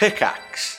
Pickaxe.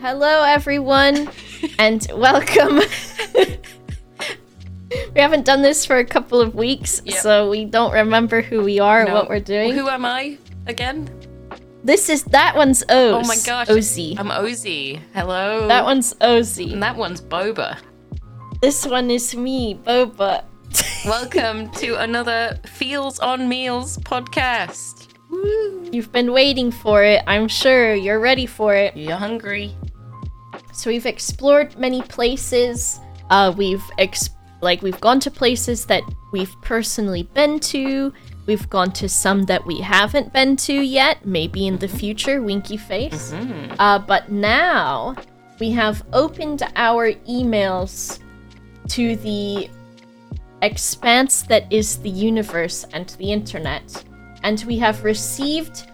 Hello, everyone, and welcome. We haven't done this for a couple of weeks, so we don't remember who we are or what we're doing. Who am I again? That one's Oz. Oh my gosh. Ozzy. I'm Ozzy. Hello. That one's Ozzy. And that one's Boba. This one is me, Boba. Welcome to another Feels on Meals podcast. Woo. You've been waiting for it. I'm sure you're ready for it. You're hungry. So we've explored many places. We've gone to places that we've personally been to. We've gone to some that we haven't been to yet. Maybe in the future, winky face. Mm-hmm. But now we have opened our emails to the expanse that is the universe and the internet. And we have received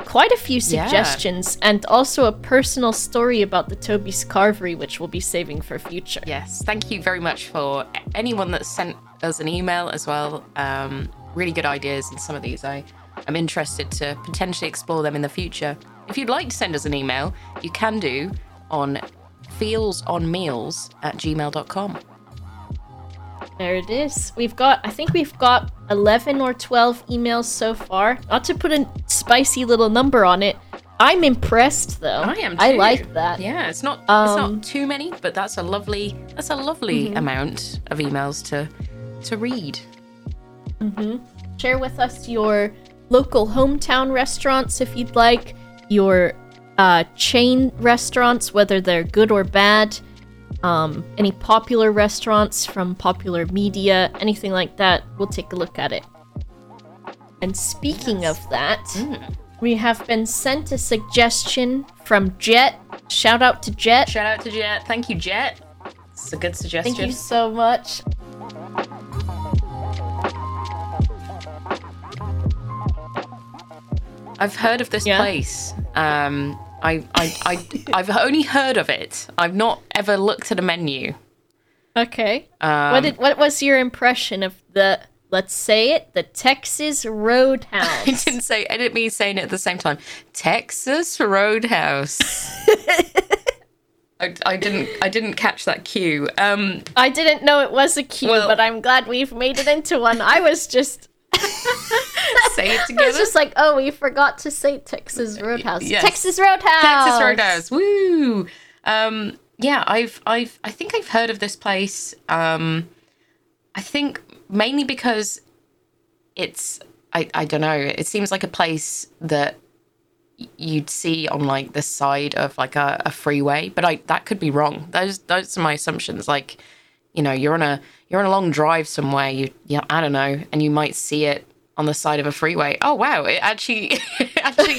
quite a few suggestions, and also a personal story about the Toby's Carvery, which we'll be saving for future. Yes, thank you very much for anyone that sent us an email as well. Really good ideas in some of these. I'm interested to potentially explore them in the future. If you'd like to send us an email, you can do on feelsonmeals@gmail.com. There it is. I think we've got 11 or 12 emails so far. Not to put a spicy little number on it. I'm impressed, though. I am too. I like that. Yeah, it's not too many, but that's a lovely amount of emails to read. Mm-hmm. Share with us your local hometown restaurants if you'd like, your chain restaurants, whether they're good or bad. Any popular restaurants from popular media, anything like that, we'll take a look at it. And speaking of that, we have been sent a suggestion from Jet. Shout out to Jet. Thank you, Jet. It's a good suggestion. Thank you so much. I've heard of this place. I've only heard of it. I've not ever looked at a menu. Okay. What was your impression of the Texas Roadhouse? I didn't say, edit me saying it at the same time. Texas Roadhouse. I didn't catch that cue. I didn't know it was a cue, but I'm glad we've made it into one. I was just... Say it together. It's just like, oh, we forgot to say Texas Roadhouse. Yes. Texas Roadhouse. Woo! I think I've heard of this place. I think mainly because it's I don't know. It seems like a place that you'd see on like the side of like a freeway, but that could be wrong. Those are my assumptions. Like, you know, you're on a long drive somewhere. I don't know, and you might see it on the side of a freeway. Oh wow, it actually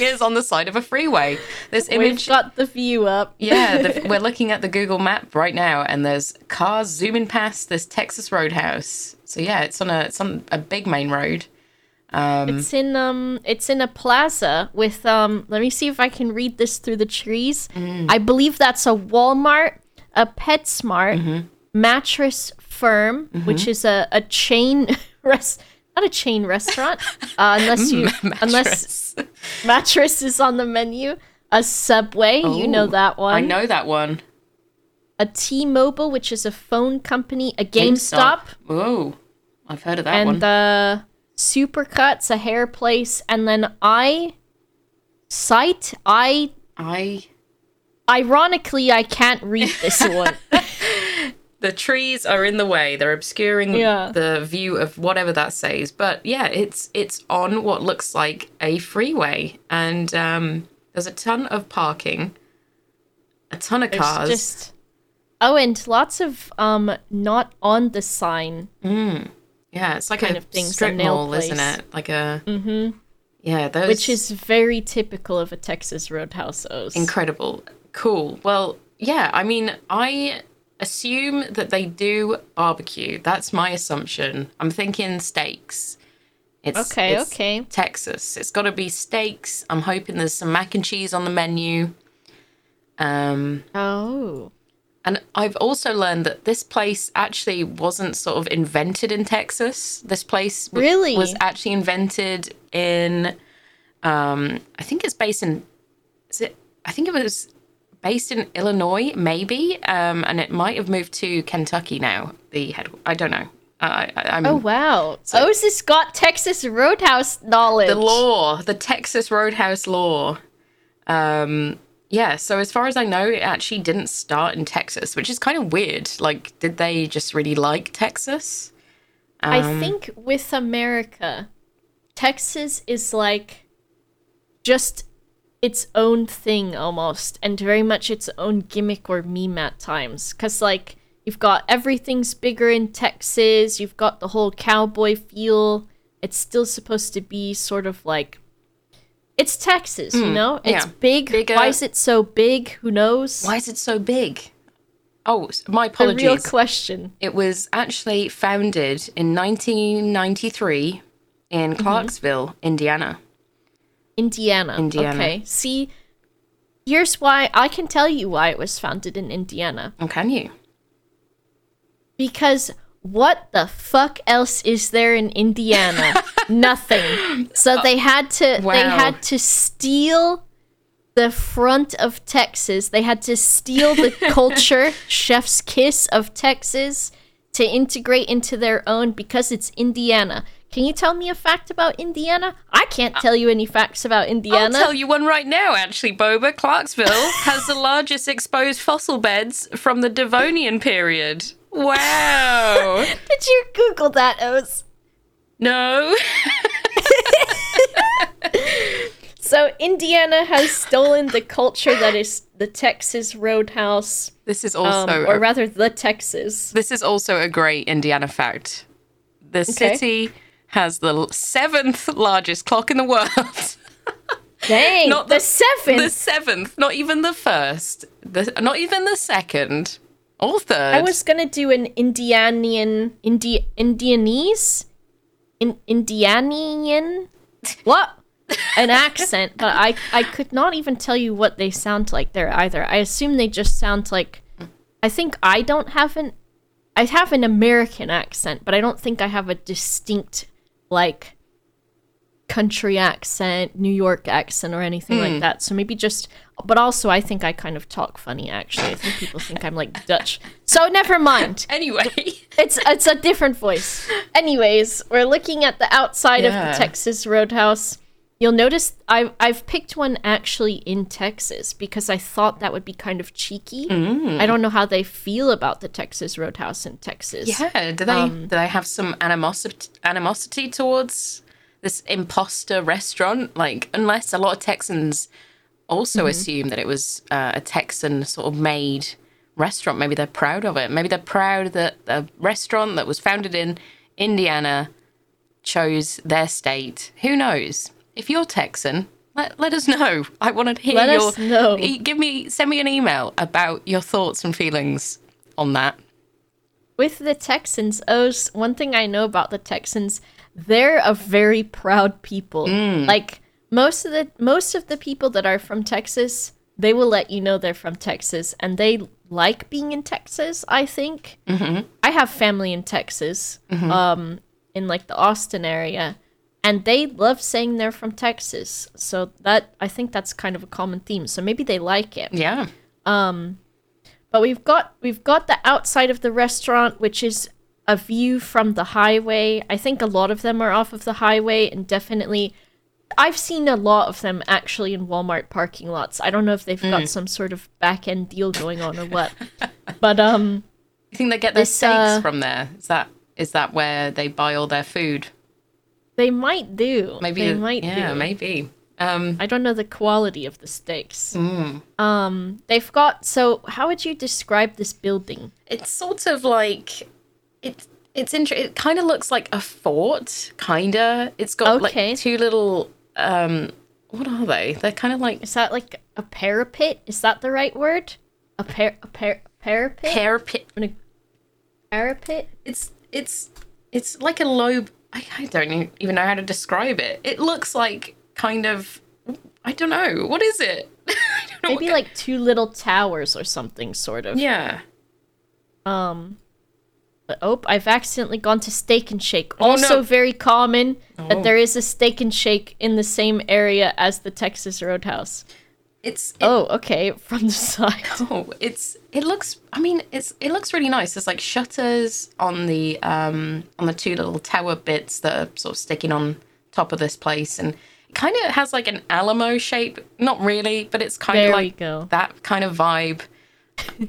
is on the side of a freeway. This image. We've got the view up. Yeah, we're looking at the Google map right now, and there's cars zooming past this Texas Roadhouse. So yeah, it's on a big main road. It's in a plaza with let me see if I can read this through the trees. I believe that's a Walmart, a PetSmart, Mattress Firm, which is a chain not a chain restaurant, unless Mattress is on the menu. A Subway, you know that one. I know that one. A T-Mobile, which is a phone company. A GameStop. Oh, I've heard of that one. And Supercuts, a hair place, and then Ironically, I can't read this one. The trees are in the way. They're obscuring the view of whatever that says. But yeah, it's on what looks like a freeway. And there's a ton of parking, a ton of cars. And lots of not on the sign. Mm. Yeah, it's like kind of strip mall, isn't it? Like a... Mm-hmm. Yeah, those... Which is very typical of a Texas Roadhouse. Incredible. Cool. Well, yeah, I mean, I assume that they do barbecue. That's my assumption. I'm thinking steaks. It's Texas. It's got to be steaks. I'm hoping there's some mac and cheese on the menu. And I've also learned that this place actually wasn't sort of invented in Texas. This place was actually invented in, I think it's based in, I think it was based in Illinois, maybe. And it might have moved to Kentucky now. I don't know. O's got Texas Roadhouse knowledge. The Texas Roadhouse law. Yeah, so as far as I know, it actually didn't start in Texas, which is kind of weird. Like, did they just really like Texas? I think with America, Texas is like just its own thing almost, and very much its own gimmick or meme at times. Because, like, you've got everything's bigger in Texas, you've got the whole cowboy feel. It's still supposed to be sort of like... It's Texas, you know? It's big. Bigger. Why is it so big? Who knows? Why is it so big? Oh, my apologies. A real question. It was actually founded in 1993 in Clarksville, Indiana. Indiana. Okay. See, here's why. I can tell you why it was founded in Indiana. Oh, can you? Because... what the fuck else is there in Indiana? Nothing. So they had to steal the front of Texas. They had to steal the culture, chef's kiss of Texas, to integrate into their own because it's Indiana. Can you tell me a fact about Indiana? I can't tell you any facts about Indiana. I'll tell you one right now, actually, Boba. Clarksville has the largest exposed fossil beds from the Devonian period. Wow. Did you Google that, Oz? No. So Indiana has stolen the culture that is the Texas Roadhouse. This is also... or rather, the Texas. This is also a great Indiana fact. The city has the 7th largest clock in the world. Dang, not the 7th? The 7th, not even the 1st. Not even the 2nd. All third. I was going to do an Indianian? What? An accent, but I could not even tell you what they sound like there either. I assume they just sound like... I think I have an American accent, but I don't think I have a distinct, like, country accent, New York accent, or anything like that. So maybe just... But also, I think I kind of talk funny, actually. I think people think I'm, like, Dutch. So, never mind. Anyway. It's a different voice. Anyways, we're looking at the outside of the Texas Roadhouse. You'll notice I've picked one actually in Texas because I thought that would be kind of cheeky. I don't know how they feel about the Texas Roadhouse in Texas. Yeah, do they have some animosity towards this imposter restaurant? Like, unless a lot of Texans... also assume that it was a Texan sort of made restaurant. Maybe they're proud of it. Maybe they're proud that a restaurant that was founded in Indiana chose their state. Who knows? If you're Texan, let us know. I want to hear send me an email about your thoughts and feelings on that. With the Texans, one thing I know about the Texans, they're a very proud people. Like, most of the people that are from Texas, they will let you know they're from Texas, and they like being in Texas, I think. I have family in Texas, in like the Austin area, and they love saying they're from Texas. So that, I think that's kind of a common theme. So maybe they like it. Yeah. But we've got the outside of the restaurant, which is a view from the highway. I think a lot of them are off of the highway, and definitely I've seen a lot of them actually in Walmart parking lots. I don't know if they've got some sort of back-end deal going on or what. But you think they get their steaks from there? Is that where they buy all their food? They might do. Maybe they might do. Yeah, maybe. I don't know the quality of the steaks. They've got, so how would you describe this building? It's sort of like, it kind of looks like a fort, kind of. It's got like two little, what are they? They're kind of like... Is that like a parapet? Is that the right word? A parapet? Parapet? It's like a low... I don't even know how to describe it. It looks like kind of... I don't know. What is it? Maybe like two little towers or something, sort of. Yeah. But, I've accidentally gone to Steak and Shake. Very common that there is a Steak and Shake in the same area as the Texas Roadhouse. From the side. It looks really nice. There's like shutters on the two little tower bits that are sort of sticking on top of this place, and it kind of has like an Alamo shape. Not really, but it's kind of like that kind of vibe.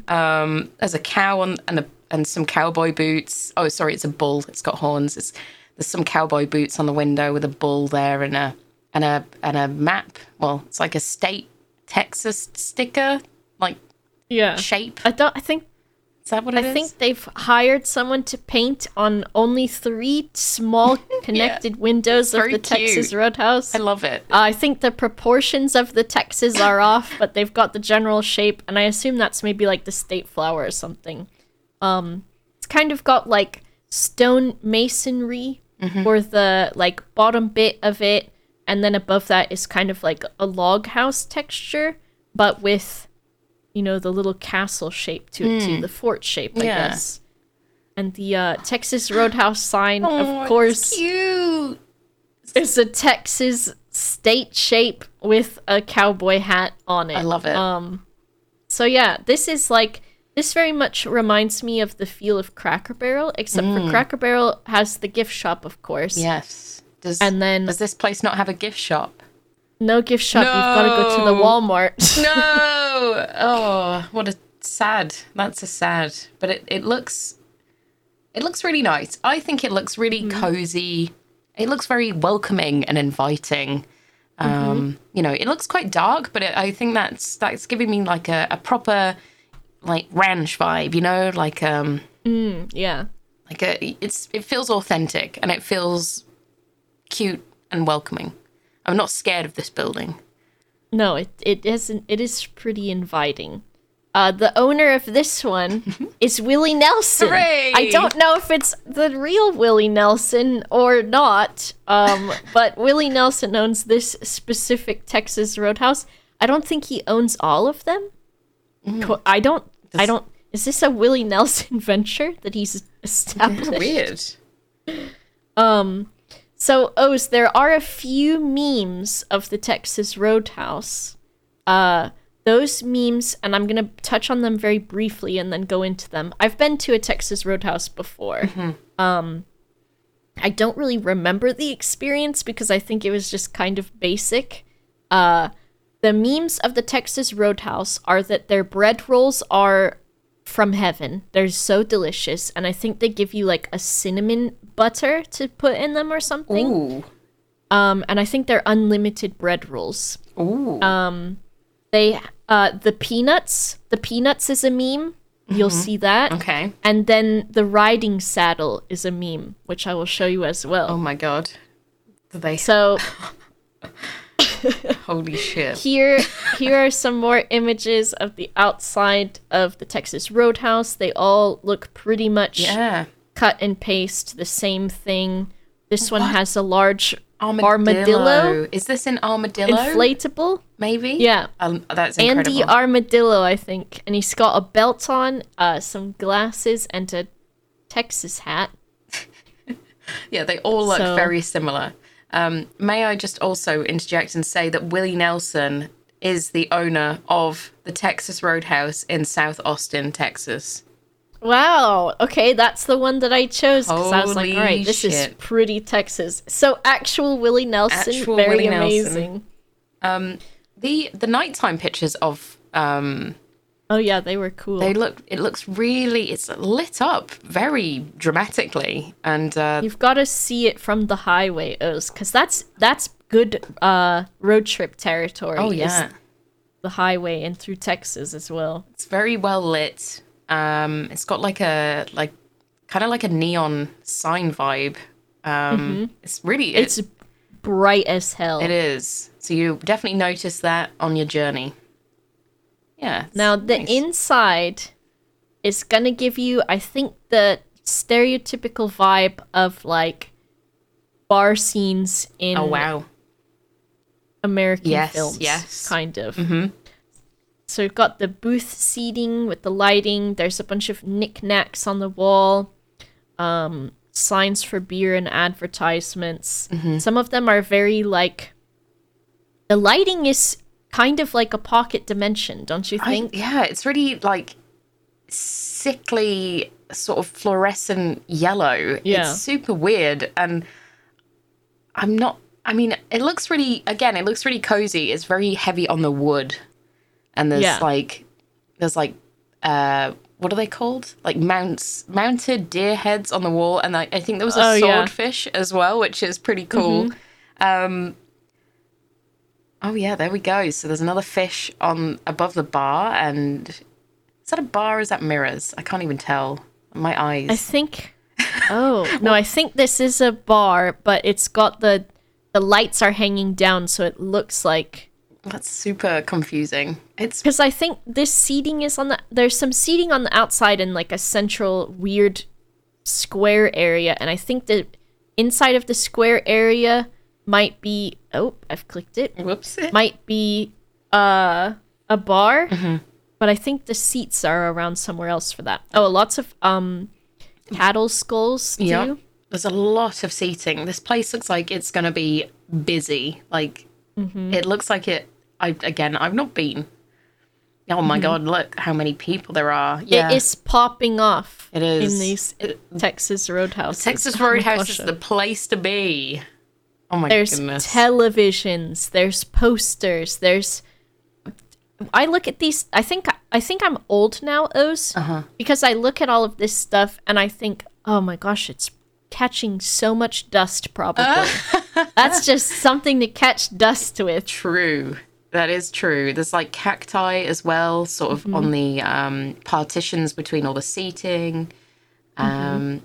There's a cow and some cowboy boots. Oh, sorry, it's a bull. It's got horns. There's some cowboy boots on the window with a bull there and a map. Well, it's like a state. Texas sticker, shape. Is that what it is? I think they've hired someone to paint on only three small connected windows of the Texas Roadhouse. I love it. I think the proportions of the Texas are off, but they've got the general shape, and I assume that's maybe like the state flower or something. It's kind of got like stone masonry for the like bottom bit of it. And then above that is kind of like a log house texture, but with, the little castle shape to it, to the fort shape, I guess. And the Texas Roadhouse sign, of course, cute. It's a Texas state shape with a cowboy hat on it. I love it. So yeah, this very much reminds me of the feel of Cracker Barrel, except for Cracker Barrel has the gift shop, of course. Yes. Does this place not have a gift shop? No gift shop. No. You've got to go to the Walmart. No. Oh, what a sad. That's a sad. But it looks really nice. I think it looks really cozy. It looks very welcoming and inviting. It looks quite dark, but I think that's giving me like a proper like ranch vibe. It feels authentic and it feels cute and welcoming. I'm not scared of this building. No, it isn't. It is pretty inviting. The owner of this one is Willie Nelson. Hooray! I don't know if it's the real Willie Nelson or not, but Willie Nelson owns this specific Texas Roadhouse. I don't think he owns all of them. Is this a Willie Nelson venture that he's established? Weird. So, there are a few memes of the Texas Roadhouse. Those memes, and I'm going to touch on them very briefly and then go into them. I've been to a Texas Roadhouse before. I don't really remember the experience because I think it was just kind of basic. The memes of the Texas Roadhouse are that their bread rolls are from heaven. They're so delicious, and I think they give you like a cinnamon butter to put in them or something. Ooh. And I think they're unlimited bread rolls. Ooh. They the peanuts is a meme. You'll see that. Okay. And then the riding saddle is a meme, which I will show you as well. Oh my god. Holy shit. Here are some more images of the outside of the Texas Roadhouse. They all look pretty much cut and paste, the same thing. This one has a large armadillo. Is this an armadillo? Inflatable? Maybe? Yeah. That's incredible. Andy Armadillo, I think. And he's got a belt on, some glasses, and a Texas hat. Yeah, they all look very similar. May I just also interject and say that Willie Nelson is the owner of the Texas Roadhouse in South Austin, Texas. Wow. Okay, that's the one that I chose because I was like, all right, this is pretty Texas. So actual Willie Nelson, very amazing. The nighttime pictures of oh yeah, they were cool. It looks really, it's lit up very dramatically, and you've got to see it from the highway, because that's good road trip territory. Oh yeah, the highway and through Texas as well. It's very well lit. It's got kind of like a neon sign vibe. Mm-hmm. It's really it's bright as hell. It is. So you definitely notice that on your journey. Yeah. Now the inside is gonna give you, I think, the stereotypical vibe of like bar scenes in American films. Yes. Kind of. Mm-hmm. So we've got the booth seating with the lighting. There's a bunch of knickknacks on the wall, signs for beer and advertisements. Mm-hmm. Some of them are very like... The lighting is kind of like a pocket dimension, don't you think? Yeah, it's really like sickly sort of fluorescent yellow. Yeah. It's super weird. And it looks really, again, it looks really cozy. It's very heavy on the wood. And there's what are they called? Like mounted deer heads on the wall. And I think there was a swordfish as well, which is pretty cool. Mm-hmm. Oh yeah, there we go. So there's another fish on above the bar. And is that a bar or is that mirrors? I can't even tell. My eyes. I think, no, I think this is a bar, but it's got the lights are hanging down. So it looks like. That's super confusing. It's because I think this seating is there's some seating on the outside in like a central weird square area, and I think the inside of the square area might be I've clicked it. Whoops! Might be a bar, mm-hmm. But I think the seats are around somewhere else for that. Oh, lots of cattle skulls too. Yeah. There's a lot of seating. This place looks like it's going to be busy. Like. Mm-hmm. It looks like it. I've not been. Oh my God! Look how many people there are. Yeah. It is popping off. It is in these Texas Roadhouse. Texas Roadhouse is the place to be. Oh my goodness! There's televisions. There's posters. There's. I look at these. I think I'm old now, because I look at all of this stuff and I think, oh my gosh, it's catching so much dust. Probably. That's just something to catch dust with. True. That is true. There's like cacti as well, sort of on the partitions between all the seating. So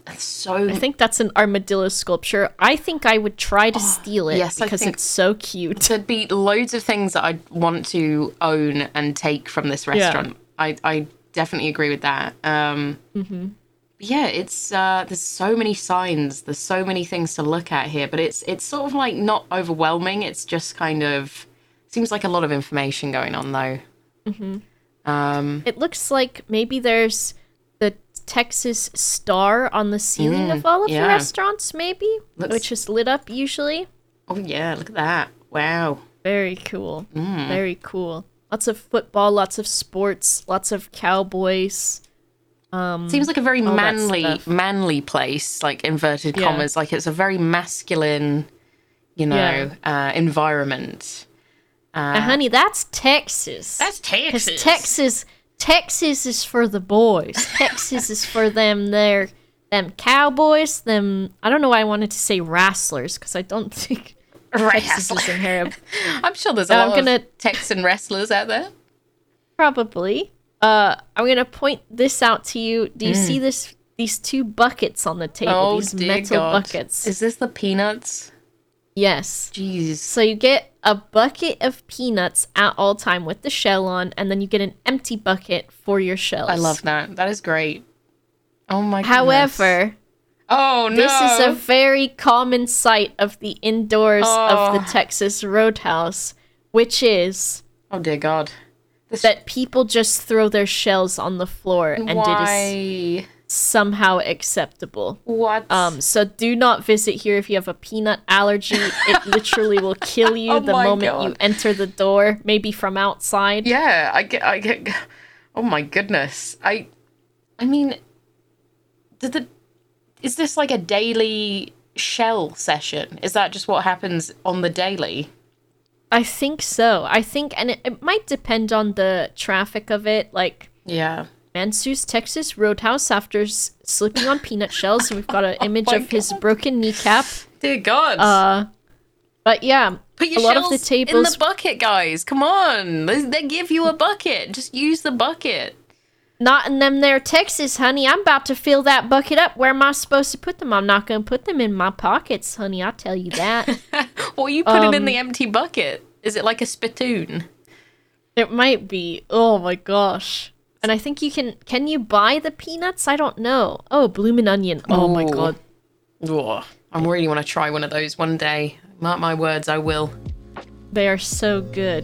I think that's an armadillo sculpture. I think I would try to steal it because it's so cute. There'd be loads of things that I'd want to own and take from this restaurant. Yeah. I definitely agree with that. Yeah, it's there's so many signs, there's so many things to look at here, but it's sort of like not overwhelming. It's just kind of seems like a lot of information going on though. Mm-hmm. It looks like maybe there's the Texas star on the ceiling of all of the restaurants, maybe, which is lit up usually. Oh yeah, look at that! Wow, very cool, very cool. Lots of football, lots of sports, lots of cowboys. Seems like a very manly place, like inverted commas. Like it's a very masculine, environment. Honey, that's Texas. That's Texas. 'Cause Texas is for the boys. Texas is for them cowboys. Them. I don't know why I wanted to say wrestlers because I don't think Texas is in here. I'm sure there's a lot of Texan wrestlers out there. Probably. I'm going to point this out to you. Do you see these two buckets on the table? Oh, these metal buckets. Is this the peanuts? Yes. Jeez. So you get a bucket of peanuts at all time with the shell on, and then you get an empty bucket for your shells. I love that. That is great. Oh, my goodness. However... Oh, no. This is a very common sight of the indoors of the Texas Roadhouse, which is... Oh, dear God. That people just throw their shells on the floor and it is somehow acceptable. What? So do not visit here if you have a peanut allergy. It literally will kill you the moment you enter the door, maybe from outside. Yeah, I get. Oh my goodness. I mean, Is this like a daily shell session? Is that just what happens on the daily? I think so. I think, and it might depend on the traffic of it. Like, yeah. Man sues Texas Roadhouse after slipping on peanut shells. We've got an image of his broken kneecap. Dear God. But yeah, put your shells of the tables... in the bucket, guys. Come on. They give you a bucket. Just use the bucket. Not in them there Texas, honey. I'm about to fill that bucket up. Where am I supposed to put them? I'm not going to put them in my pockets, honey. I'll tell you that. Well, you put it in the empty bucket. Is it like a spittoon? It might be. Oh, my gosh. And I think you can you buy the peanuts? I don't know. Oh, bloomin' onion. Oh, ooh. My God. Ooh. I really want to try one of those one day. Mark my words, I will. They are so good.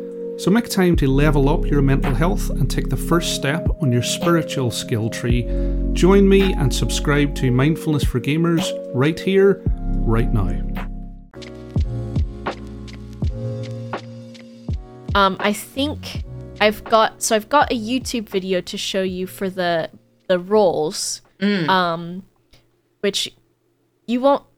So make time to level up your mental health and take the first step on your spiritual skill tree. Join me and subscribe to Mindfulness for Gamers right here, right now. I think I've got a YouTube video to show you for the rolls, which y'all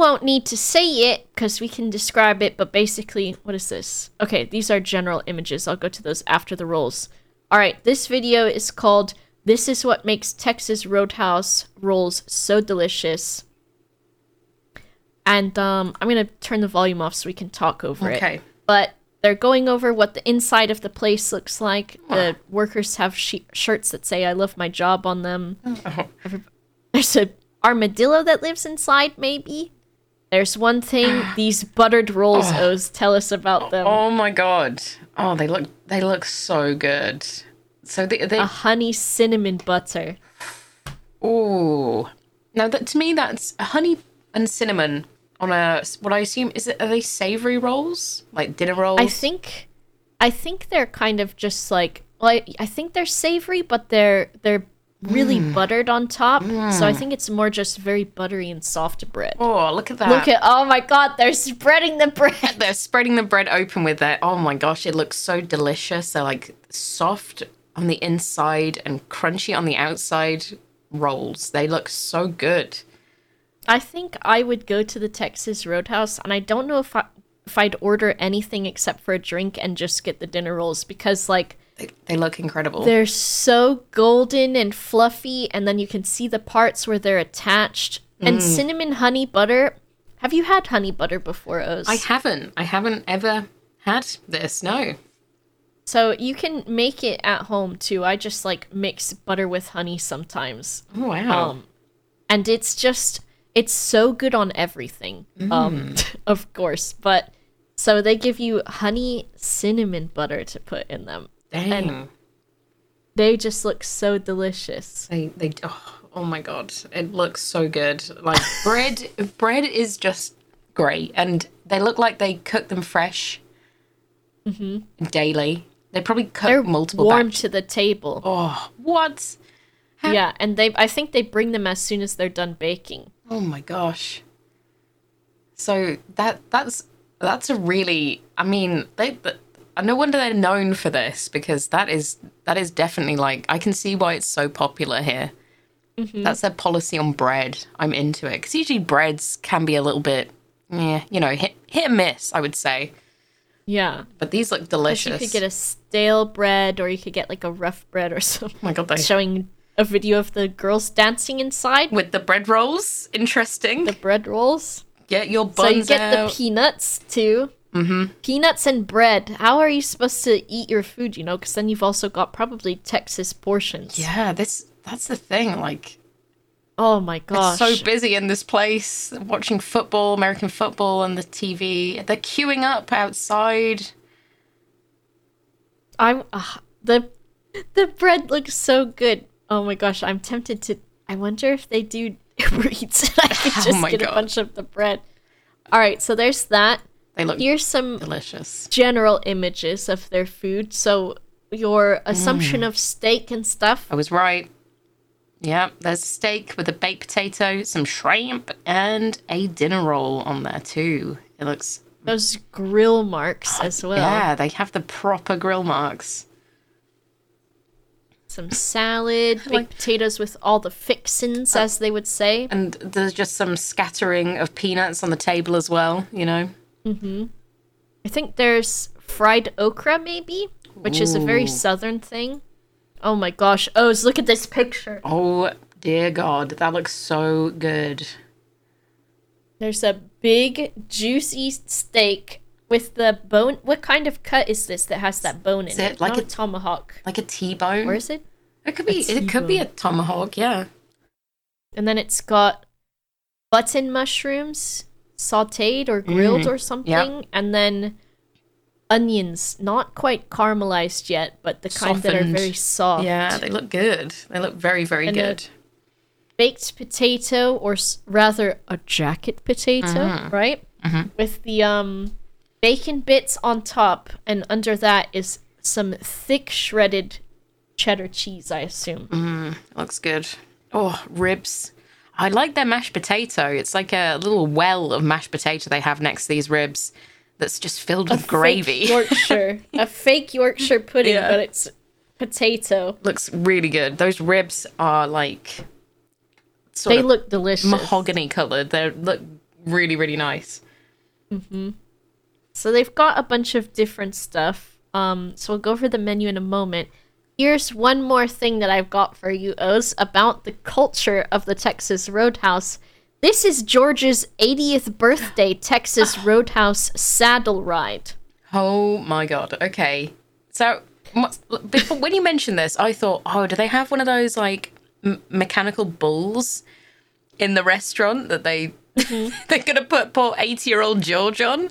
won't need to see it because we can describe it. But basically, what is this? Okay, these are general images. I'll go to those after the rolls. All right, this video is called "This is what makes Texas Roadhouse rolls so delicious." And I'm going to turn the volume off so we can talk over it. But they're going over what the inside of the place looks like. Wow. The workers have shirts that say, I love my job on them. Oh. There's an armadillo that lives inside, maybe. There's one thing these buttered rolls tell us about them. Oh, my God. Oh, they look so good. So they... A honey cinnamon butter. Ooh. Now, to me, that's honey and cinnamon. On what I assume are they savory rolls, like dinner rolls? I think they're kind of just like, well, I think they're savory, but they're really buttered on top. So I think it's more just very buttery and soft bread. Oh, look at that! Oh my God, they're spreading the bread. They're spreading the bread open with that. Oh my gosh, it looks so delicious. They're like soft on the inside and crunchy on the outside rolls. They look so good. I think I would go to the Texas Roadhouse, and I don't know if I'd order anything except for a drink and just get the dinner rolls, because like they look incredible. They're so golden and fluffy, and then you can see the parts where they're attached. And cinnamon honey butter. Have you had honey butter before, Oz? I haven't ever had this, no. So you can make it at home too. I just like mix butter with honey sometimes. Oh, wow. And it's just... It's so good on everything, of course. But so they give you honey cinnamon butter to put in them. Dang. And they just look so delicious. Oh my God, it looks so good. Like bread is just great, and they look like they cook them fresh daily. They probably cook multiple. Warm batches. To the table. Oh, what? Yeah, and I think they bring them as soon as they're done baking. Oh my gosh. So that's a really, I mean, no wonder they're known for this, because that is definitely like, I can see why it's so popular here. That's their policy on bread. I'm into it, because usually breads can be a little bit, hit and miss, I would say. Yeah. But these look delicious. You could get a stale bread, or you could get like a rough bread or something. Oh my God, showing a video of the girls dancing inside. With the bread rolls. Interesting. The bread rolls. Get your buns out. So you get the peanuts, too. Mm-hmm. Peanuts and bread. How are you supposed to eat your food, Because then you've also got probably Texas portions. Yeah, that's the thing, like... Oh, my gosh. It's so busy in this place. Watching football, American football on the TV. They're queuing up outside. The bread looks so good. Oh my gosh, I'm tempted to... I wonder if they do Uber Eats and I could just get a bunch of the bread. All right, so there's that. They look Here's some delicious general images of their food. So your assumption of steak and stuff. I was right. Yeah, there's steak with a baked potato, some shrimp, and a dinner roll on there too. It looks... Those grill marks as well. Yeah, they have the proper grill marks. Some salad, baked potatoes with all the fixins, as they would say. And there's just some scattering of peanuts on the table as well, you know? Mm-hmm. I think there's fried okra, maybe, which is a very southern thing. Oh my gosh. Oh, look at this picture. Oh, dear God. That looks so good. There's a big, juicy steak with the bone. What kind of cut is this that has that bone in it? It's like not a tomahawk. Like a T-bone? Or is it? It could be a tomahawk, yeah. And then it's got button mushrooms sauteed or grilled or something. Yep. And then onions, not quite caramelized yet, but the kind that are very soft. Yeah, they look good. They look very, very good. Baked potato, or rather a jacket potato, right? Mm-hmm. With the bacon bits on top, and under that is some thick shredded cheddar cheese, I assume. Looks good. Oh, ribs. I like their mashed potato. It's like a little well of mashed potato they have next to these ribs that's just filled with gravy. A fake Yorkshire pudding, but it's potato. Looks really good. Those ribs are like... They look delicious. Mahogany colored. They look really, really nice. Mm-hmm. So they've got a bunch of different stuff. So we'll go over the menu in a moment. Here's one more thing that I've got for you, Oz, about the culture of the Texas Roadhouse. This is George's 80th birthday Texas Roadhouse saddle ride. Oh my God. Okay. So before, when you mentioned this, I thought, oh, do they have one of those like mechanical bulls in the restaurant that they they're gonna put poor 80-year-old George on,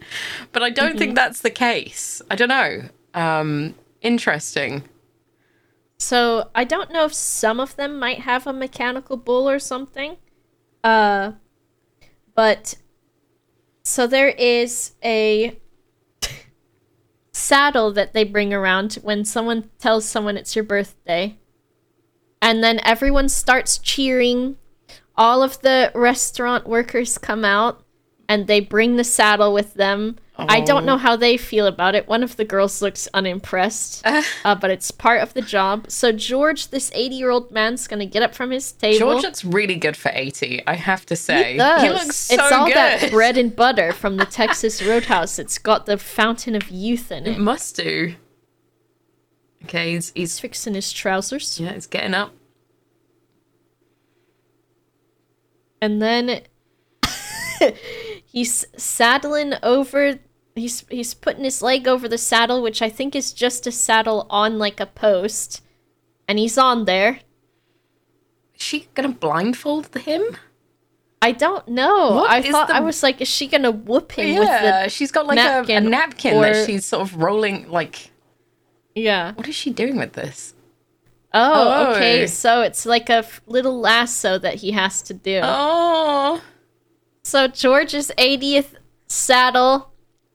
but I don't think that's the case. I don't know. Interesting. So I don't know if some of them might have a mechanical bull or something, but so there is a saddle that they bring around when someone tells someone it's your birthday. And then everyone starts cheering. All of the restaurant workers come out and they bring the saddle with them. Oh. I don't know how they feel about it. One of the girls looks unimpressed, but it's part of the job. So George, this 80-year-old man's going to get up from his table. George looks really good for 80, I have to say. He looks so good. It's all that bread and butter from the Texas Roadhouse. It's got the fountain of youth in it. It must do. Okay, he's fixing his trousers. Yeah, he's getting up. And then he's saddling over, he's putting his leg over the saddle, which I think is just a saddle on like a post. And he's on there. Is she gonna blindfold him? I don't know. I was like, is she gonna whoop him with the she's got like a napkin that she's sort of rolling like... Yeah. What is she doing with this? Oh, okay. So it's like a little lasso that he has to do. Oh. So George's 80th saddle.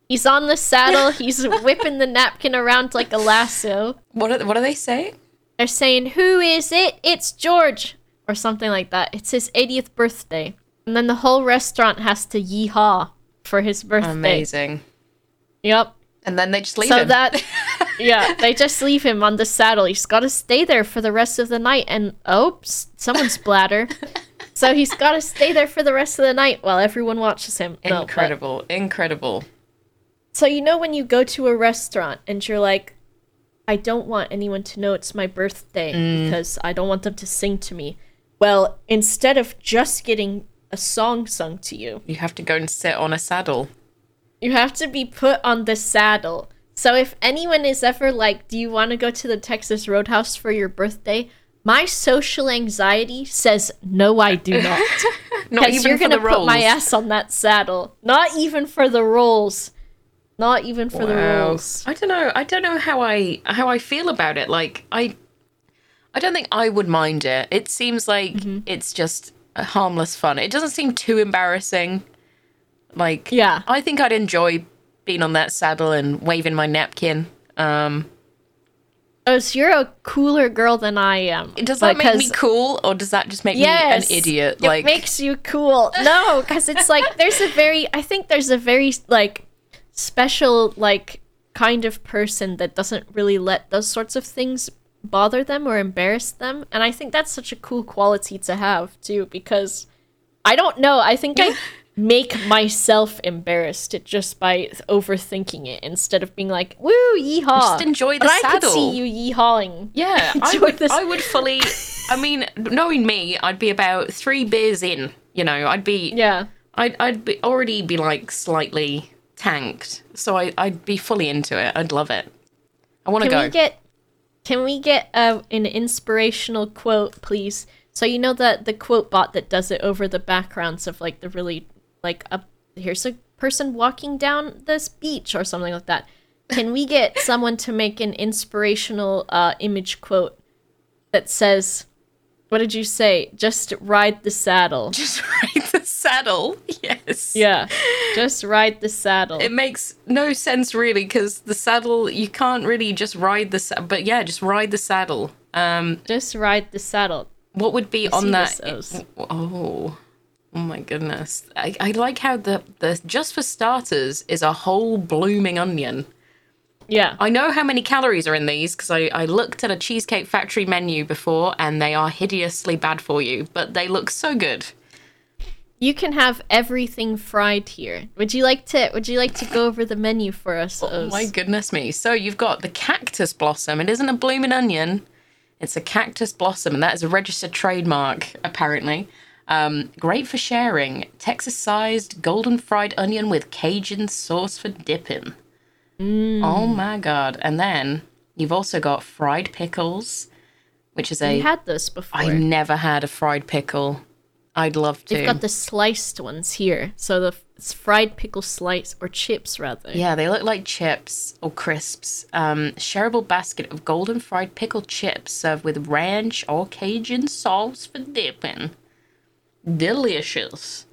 He's on the saddle. He's whipping the napkin around like a lasso. What are they saying? They're saying, "Who is it? It's George," or something like that. It's his 80th birthday. And then the whole restaurant has to yeehaw for his birthday. Amazing. Yep. And then they just leave him. They just leave him on the saddle. He's got to stay there for the rest of the night. And, oops, someone's bladder. So he's got to stay there for the rest of the night while everyone watches him. Incredible. Incredible. So you know when you go to a restaurant and you're like, I don't want anyone to know it's my birthday because I don't want them to sing to me. Well, instead of just getting a song sung to you, you have to go and sit on a saddle. You have to be put on the saddle. So if anyone is ever like, do you want to go to the Texas Roadhouse for your birthday? My social anxiety says, no, I do not. Not even you're for gonna the rolls. Put my ass on that saddle. Not even for the rolls. Not even for the rolls. I don't know. I don't know how I feel about it. Like I don't think I would mind it. It seems like it's just harmless fun. It doesn't seem too embarrassing. Like, yeah, I think I'd enjoy being on that saddle and waving my napkin. Oh, so you're a cooler girl than I am. Does that make me cool, or does that just make me an idiot? It makes you cool. No, because it's like I think there's a very like special like kind of person that doesn't really let those sorts of things bother them or embarrass them, and I think that's such a cool quality to have too. Because I don't know, I think I make myself embarrassed just by overthinking it instead of being like, woo, yeehaw. Just enjoy the saddle. I could see you yeehawing. Yeah, I would fully, I mean, knowing me, I'd be about 3 beers in, you know, I'd already be like slightly tanked. So I'd be fully into it. I'd love it. I want to go. Can we get an inspirational quote, please? So you know that the quote bot that does it over the backgrounds of like the really like here's a person walking down this beach or something like that. Can we get someone to make an inspirational image quote that says, what did you say? Just ride the saddle. Just ride the saddle. Yes. Yeah. Just ride the saddle. It makes no sense really, because the saddle, you can't really just ride the saddle. But yeah, just ride the saddle. Just ride the saddle. What would be on that? Oh my goodness. I like how the just for starters is a whole blooming onion. Yeah. I know how many calories are in these because I looked at a Cheesecake Factory menu before and they are hideously bad for you, but they look so good. You can have everything fried here. Would you like to go over the menu for us? Oh my goodness me. So you've got the cactus blossom. It isn't a blooming onion. It's a cactus blossom, and that is a registered trademark, apparently. Great for sharing. Texas-sized golden fried onion with Cajun sauce for dipping. Mm. Oh, my God. And then you've also got fried pickles, which is a... You had this before. I never had a fried pickle. I'd love to. They've got the sliced ones here. So it's fried pickle slice, or chips, rather. Yeah, they look like chips or crisps. Shareable basket of golden fried pickle chips served with ranch or Cajun sauce for dipping. Delicious.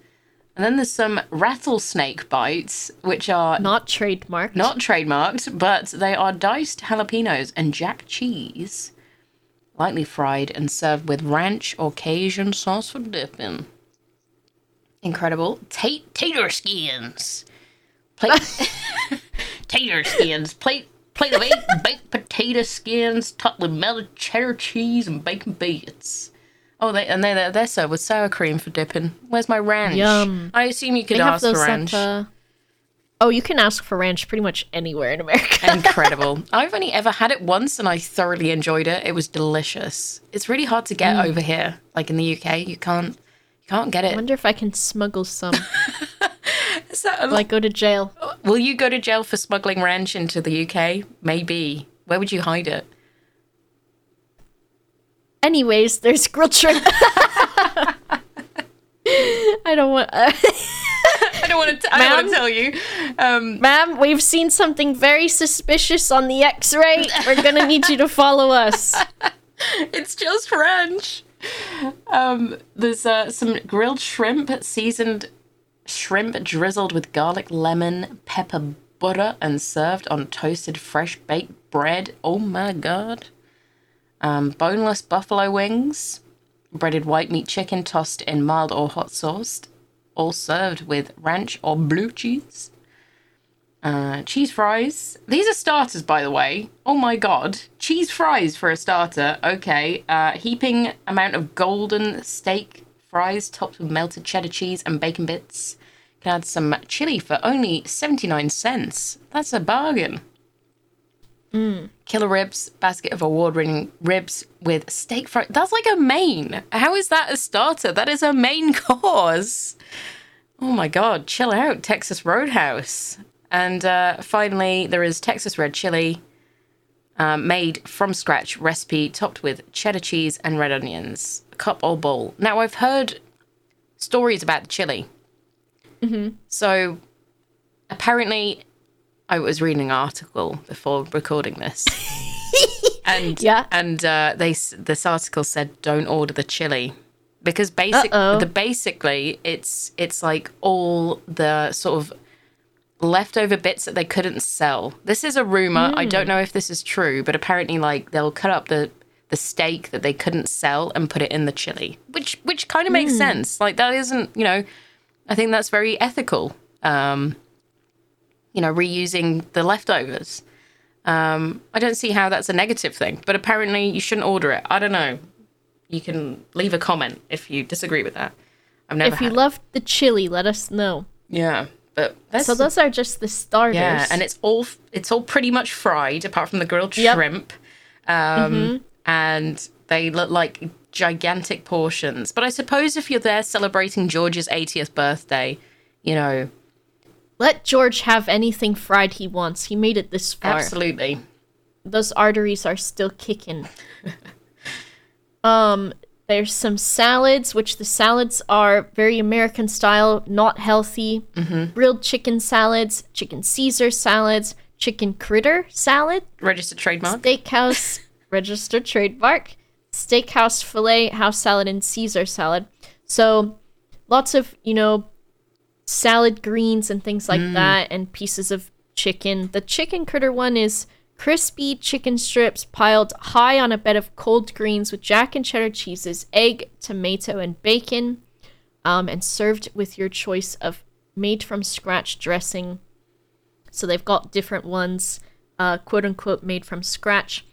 And then there's some rattlesnake bites, which are... Not trademarked, but they are diced jalapenos and jack cheese. Lightly fried and served with ranch or Cajun sauce for dipping. Incredible. Tater skins. Tater skins. Plate of 8 baked potato skins topped with melted cheddar cheese and bacon bits. Oh, they're served with sour cream for dipping. Where's my ranch? Yum. I assume you could ask for ranch. Oh, you can ask for ranch pretty much anywhere in America. Incredible. I've only ever had it once, and I thoroughly enjoyed it. It was delicious. It's really hard to get over here. Like in the UK, you can't get it. I wonder if I can smuggle some. Will I go to jail? Will you go to jail for smuggling ranch into the UK? Maybe. Where would you hide it? Anyways, there's grilled shrimp. I don't want to tell you. Ma'am, we've seen something very suspicious on the x-ray. We're going to need you to follow us. It's just ranch. There's some grilled shrimp, seasoned shrimp drizzled with garlic, lemon, pepper, butter, and served on toasted fresh baked bread. Oh my God. Boneless buffalo wings, breaded white meat chicken tossed in mild or hot sauce. All served with ranch or blue cheese. Cheese fries. These are starters, by the way. Oh my God. Cheese fries for a starter. Okay. Heaping amount of golden steak fries topped with melted cheddar cheese and bacon bits. Can add some chili for only 79 cents. That's a bargain. Killer ribs, basket of award-winning ribs with steak fries. That's like a main. How is that a starter? That is a main course. Oh my God, chill out, Texas Roadhouse. And finally, there is Texas red chili, made from scratch recipe, topped with cheddar cheese and red onions, cup or bowl. Now, I've heard stories about the chili. Mm-hmm. So, apparently... I was reading an article before recording this, and this article said, "Don't order the chili because basically it's like all the sort of leftover bits that they couldn't sell. This is a rumor. I don't know if this is true, but apparently like they'll cut up the steak that they couldn't sell and put it in the chili, which kind of makes sense. Like that isn't, you know, I think that's very ethical. You know, reusing the leftovers. I don't see how that's a negative thing, but apparently you shouldn't order it. I don't know. You can leave a comment if you disagree with that. I've never. If you love the chili, let us know. Yeah, but so those are just the starters. Yeah, and it's all pretty much fried, apart from the grilled shrimp, and they look like gigantic portions. But I suppose if you're there celebrating George's 80th birthday, you know. Let George have anything fried he wants. He made it this far. Absolutely. Those arteries are still kicking. There's some salads, which the salads are very American style, not healthy. Grilled chicken salads, chicken Caesar salads, chicken critter salad. Registered trademark. Steakhouse, registered trademark. Steakhouse filet, house salad, and Caesar salad. So lots of, you know, salad greens and things like that, and pieces of chicken. The chicken critter one is crispy chicken strips piled high on a bed of cold greens with jack and cheddar cheeses, egg, tomato, and bacon, and served with your choice of made-from-scratch dressing. So they've got different ones, quote-unquote made-from-scratch.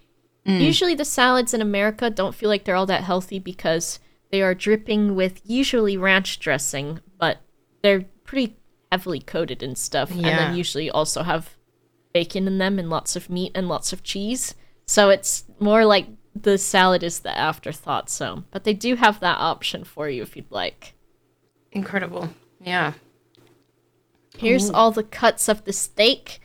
Usually the salads in America don't feel like they're all that healthy because they are dripping with usually ranch dressing, but they're pretty heavily coated and stuff, and then usually also have bacon in them and lots of meat and lots of cheese. So it's more like the salad is the afterthought. So, but they do have that option for you if you'd like. Incredible. Yeah. Here's all the cuts of the steak.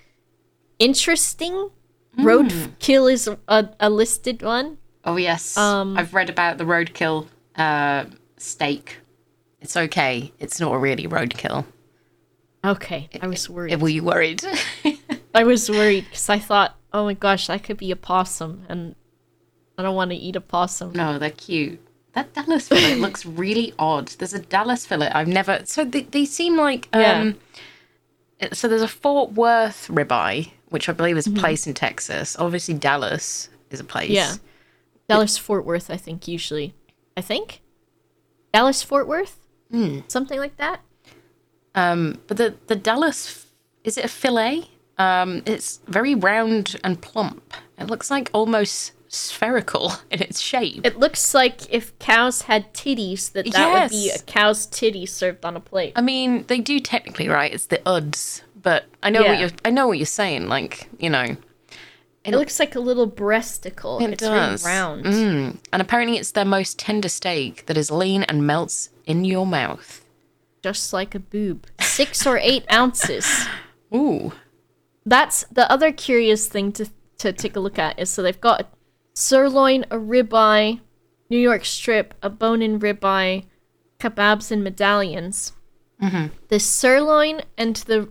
Interesting. Roadkill is a listed one. Oh, yes. I've read about the roadkill steak. It's okay. It's not really roadkill. Okay. I was worried. Were you worried? I was worried because I thought, oh my gosh, that could be a possum, and I don't want to eat a possum. No, they're cute. That Dallas fillet looks really odd. There's a Dallas fillet I've never... So they seem like... So there's a Fort Worth ribeye, which I believe is a place in Texas. Obviously, Dallas is a place. Yeah. Dallas, Fort Worth, I think, usually. I think? Dallas, Fort Worth? Something like that. But the Dallas, is it a fillet? It's very round and plump. It looks like almost spherical in its shape. It looks like if cows had titties, that would be a cow's titty served on a plate. I mean, they do technically, right? It's the uds, but I know what you're saying. Like, you know, it looks like a little breasticle. It's does. Really round. And apparently it's their most tender steak that is lean and melts in your mouth. Just like a boob. 6 or 8 ounces. Ooh. That's the other curious thing to take a look at is, so they've got a sirloin, a ribeye, New York strip, a bone-in ribeye, kebabs and medallions. The sirloin and the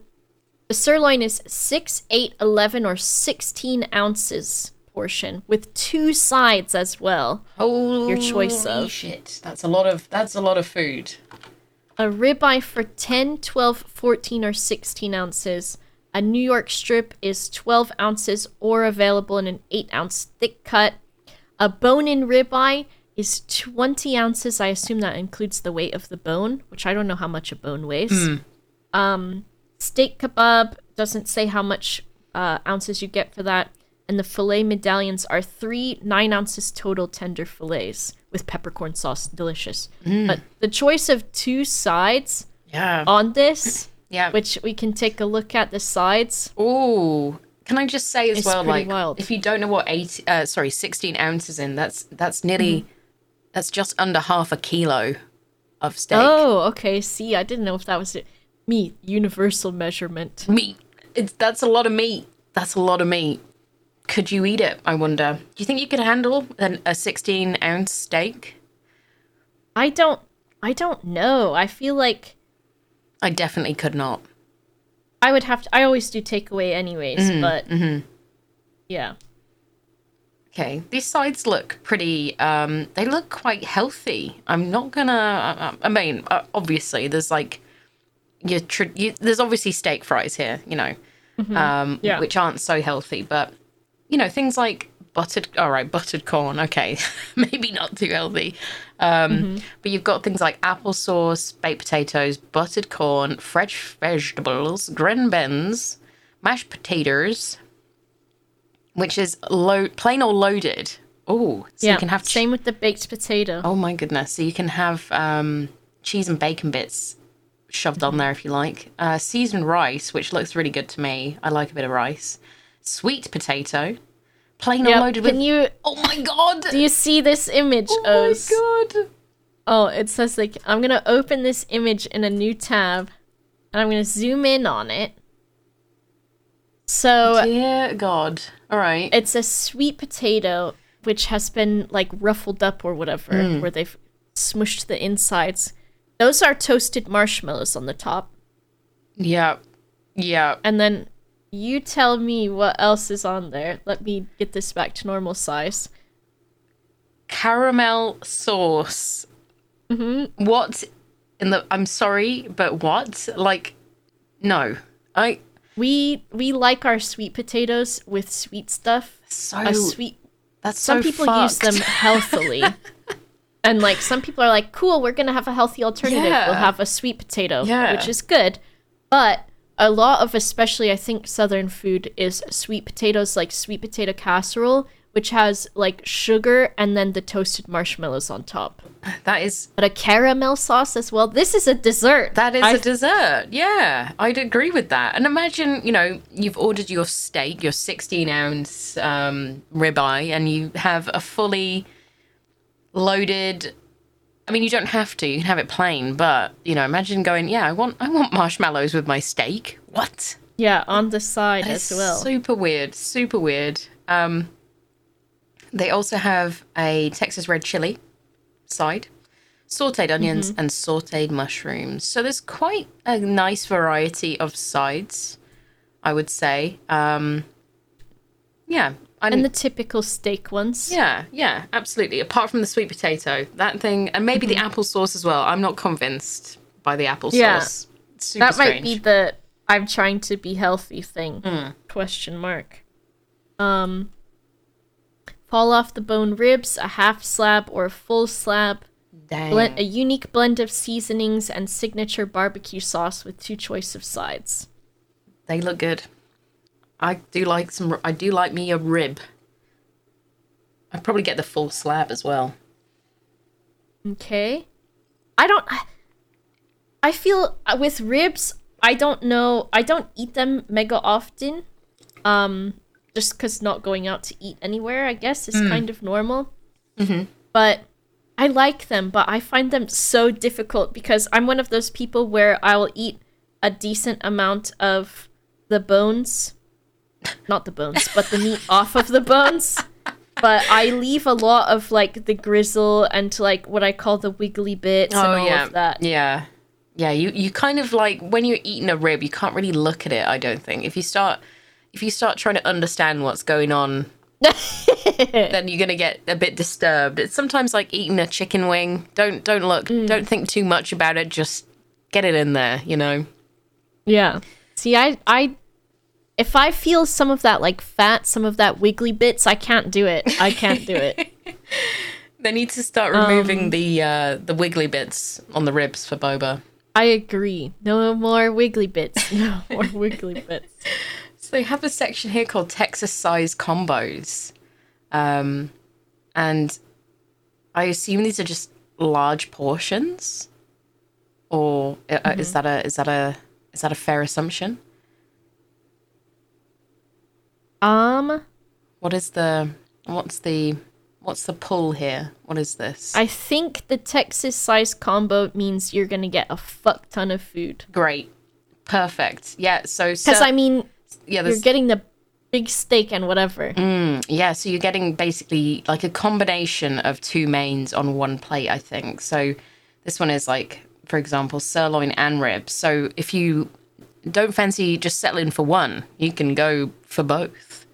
sirloin is 6, 8, 11, or 16 ounces portion with 2 sides as well. Holy your choice of shit. That's a lot of food. A ribeye for 10, 12, 14, or 16 ounces. A New York strip is 12 ounces or available in an 8-ounce thick cut. A bone-in ribeye is 20 ounces. I assume that includes the weight of the bone, which I don't know how much a bone weighs. Steak kebab doesn't say how much ounces you get for that. And the filet medallions are 3 9-ounce total tender filets with peppercorn sauce. Delicious. But the choice of 2 sides on this... Yeah, which we can take a look at the sides. Ooh, can I just say as well, like, wild. If you don't know what 16 ounces in, that's nearly, that's just under half a kilo of steak. Oh, okay. See, I didn't know if that was it. Meat, universal measurement. Meat. That's a lot of meat. That's a lot of meat. Could you eat it? I wonder. Do you think you could handle a 16-ounce steak? I don't know. I feel like. I definitely could not. I would have to. I always do takeaway anyways, but yeah. Okay, these sides look pretty, they look quite healthy. I'm not gonna, I mean, obviously there's like, there's obviously steak fries here, you know, which aren't so healthy, but, you know, things like buttered corn, okay, maybe not too healthy. But you've got things like applesauce, baked potatoes, buttered corn, fresh vegetables, green beans, mashed potatoes, which is plain or loaded. Oh, so you can have same with the baked potato. Oh my goodness! So you can have cheese and bacon bits shoved on there if you like. Seasoned rice, which looks really good to me. I like a bit of rice. Sweet potato, plain or loaded. Can you? Oh my god! Do you see this image? Oh my god! Oh, it says like I'm gonna open this image in a new tab, and I'm gonna zoom in on it. So, dear God. All right. It's a sweet potato, which has been, like, ruffled up or whatever, where they've smushed the insides. Those are toasted marshmallows on the top. Yeah. Yeah. And then you tell me what else is on there. Let me get this back to normal size. Caramel sauce. Mm-hmm. What? I'm sorry, but what? Like, no. We like our sweet potatoes with sweet stuff. That's so fucked. Some people use them healthily. And like some people are like, cool, we're going to have a healthy alternative. Yeah. We'll have a sweet potato, which is good. But a lot of, especially I think Southern food, is sweet potatoes, like sweet potato casserole, which has like sugar and then the toasted marshmallows on top. That is... But a caramel sauce as well. This is a dessert. That is a dessert. Yeah, I'd agree with that. And imagine, you know, you've ordered your steak, your 16-ounce ribeye, and you have a fully loaded... I mean, you don't have to. You can have it plain. But, you know, imagine going, yeah, I want marshmallows with my steak. What? Yeah, on the side as well. Super weird. Super weird. They also have a Texas red chili side, sautéed onions and sautéed mushrooms. So there's quite a nice variety of sides, I would say. And the typical steak ones. Yeah, absolutely. Apart from the sweet potato, that thing, and maybe the applesauce as well. I'm not convinced by the applesauce. Yeah, super that strange. Might be the I'm trying to be healthy thing, ? Fall off the bone ribs, a half slab or a full slab. Dang. A unique blend of seasonings and signature barbecue sauce with two choice of sides. They look good. I do like me a rib. I'd probably get the full slab as well. Okay. I feel with ribs, I don't know. I don't eat them mega often. Just because not going out to eat anywhere, I guess, is kind of normal. Mm-hmm. But I like them, but I find them so difficult because I'm one of those people where I'll eat a decent amount of the bones. Not the bones, but the meat off of the bones. But I leave a lot of, like, the grizzle and, like, what I call the wiggly bits and all of that. Yeah. Yeah, you kind of, like, when you're eating a rib, you can't really look at it, I don't think. If you start trying to understand what's going on, then you're gonna get a bit disturbed. It's sometimes like eating a chicken wing. Don't look. Don't think too much about it. Just get it in there, you know. Yeah. See, if I feel some of that like fat, some of that wiggly bits, I can't do it. They need to start removing the wiggly bits on the ribs for boba. I agree. No more wiggly bits. No more wiggly bits. They have a section here called Texas size combos, and I assume these are just large portions, or is that a fair assumption? What's the pull here? What is this? I think the Texas size combo means you're gonna get a fuck ton of food. Great, perfect. Yeah, so you're getting the big steak and whatever. Yeah, so you're getting basically like a combination of two mains on one plate, I think. So this one is like, for example, sirloin and ribs. So if you don't fancy just settling for one, you can go for both.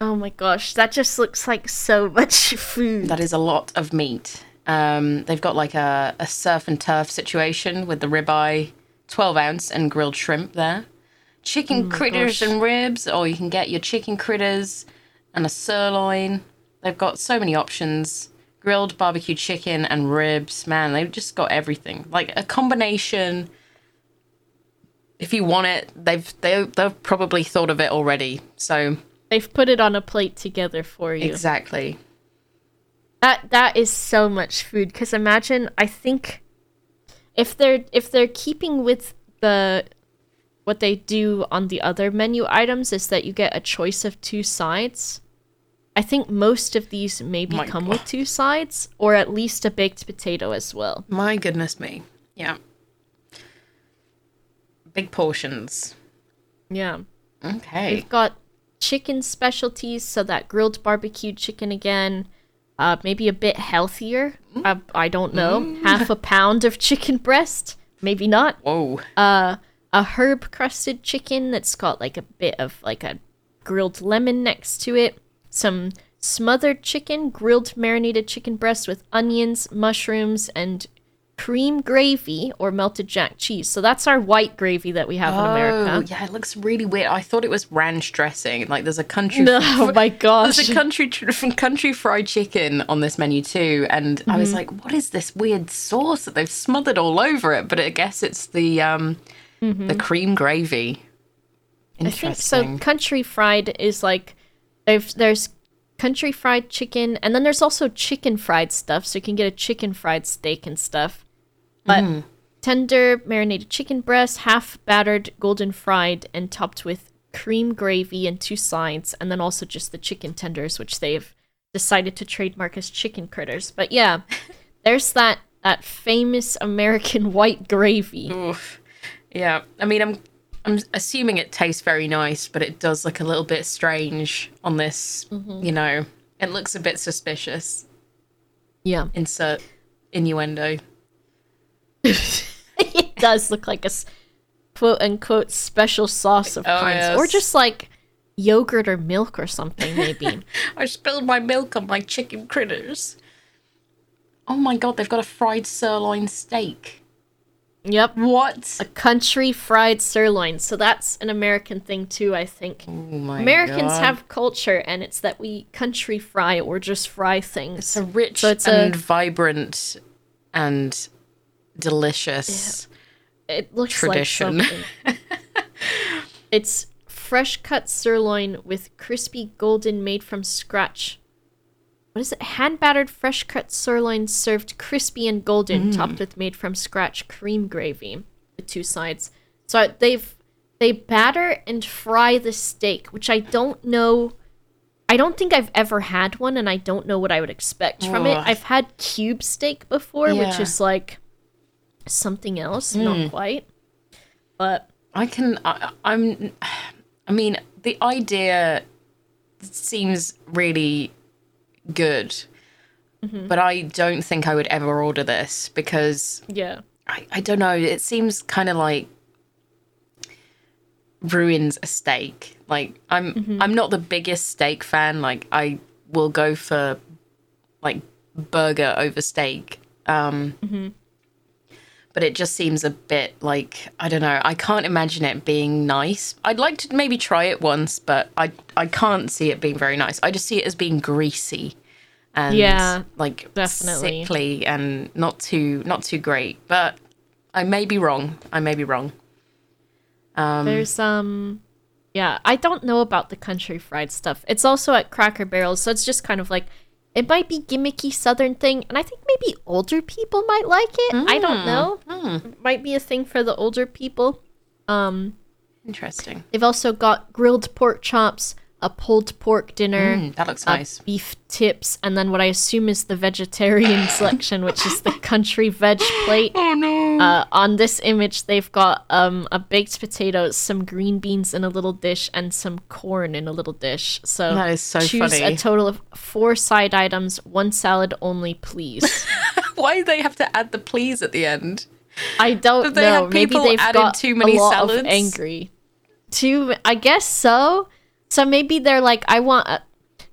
Oh my gosh, that just looks like so much food. That is a lot of meat. They've got like a surf and turf situation with the ribeye, 12 ounce and grilled shrimp there. Chicken critters and ribs, or you can get your chicken critters and a sirloin. They've got so many options. Grilled barbecue chicken and ribs. Man, they've just got everything. Like a combination. If you want it, they've probably thought of it already. So they've put it on a plate together for you. Exactly. That is so much food. Because imagine, I think if they're keeping with the what they do on the other menu items is that you get a choice of two sides. I think most of these maybe come with two sides, or at least a baked potato as well. My goodness me. Yeah. Big portions. Yeah. Okay. We've got chicken specialties, so that grilled barbecue chicken again, maybe a bit healthier. I don't know. Half a pound of chicken breast. Maybe not. Whoa. A herb-crusted chicken that's got like a bit of like a grilled lemon next to it. Some smothered chicken, grilled marinated chicken breast with onions, mushrooms, and cream gravy or melted jack cheese. So that's our white gravy that we have in America. Yeah, it looks really weird. I thought it was ranch dressing. Like there's a country... Oh my gosh. There's a country fried chicken on this menu too. And I was like, what is this weird sauce that they've smothered all over it? But I guess it's the cream gravy. Interesting. I think so. Country fried is like... There's country fried chicken, and then there's also chicken fried stuff, so you can get a chicken fried steak and stuff. But tender marinated chicken breast, half battered, golden fried, and topped with cream gravy and two sides, and then also just the chicken tenders, which they've decided to trademark as chicken critters. But yeah, there's that famous American white gravy. Oof. Yeah, I mean, I'm assuming it tastes very nice, but it does look a little bit strange on this, you know. It looks a bit suspicious. Yeah. Insert innuendo. It does look like a quote-unquote special sauce of kinds. Yes. Or just like yogurt or milk or something, maybe. I spilled my milk on my chicken critters. Oh my god, they've got a fried sirloin steak. Yep. What? A country fried sirloin. So that's an American thing too, I think. Oh my Americans God. Have culture, and it's that we country fry or just fry things. It's a rich vibrant and delicious it looks tradition. Like something. It's fresh cut sirloin with crispy golden made from scratch. What is it? Hand-battered, fresh-cut sirloin served crispy and golden, topped with made-from-scratch cream gravy, the two sides. So they batter and fry the steak, which I don't know. I don't think I've ever had one, and I don't know what I would expect from it. I've had cube steak before, which is like something else, not quite. But I mean, the idea seems really good, but I don't think I would ever order this because I don't know, it seems kind of like ruins a steak. Like I'm not the biggest steak fan. Like I will go for like burger over steak, but it just seems a bit like, I don't know, I can't imagine it being nice. I'd like to maybe try it once, but I can't see it being very nice. I just see it as being greasy and like definitely sickly and not too great. But I may be wrong. There's I don't know about the country fried stuff. It's also at Cracker Barrel, so it's just kind of like, it might be gimmicky southern thing, and I think maybe older people might like it. I don't know. It might be a thing for the older people. Interesting. They've also got grilled pork chops, a pulled pork dinner. That looks nice. Beef tips, and then what I assume is the vegetarian selection, which is the country veg plate. Oh, no. On this image, they've got a baked potato, some green beans in a little dish, and some corn in a little dish. So that is so choose funny. A total of 4 side items, 1 salad only, please. Why do they have to add the please at the end? I don't know. Maybe they've got too many a lot salads? Of angry. I guess so. So maybe they're like, I want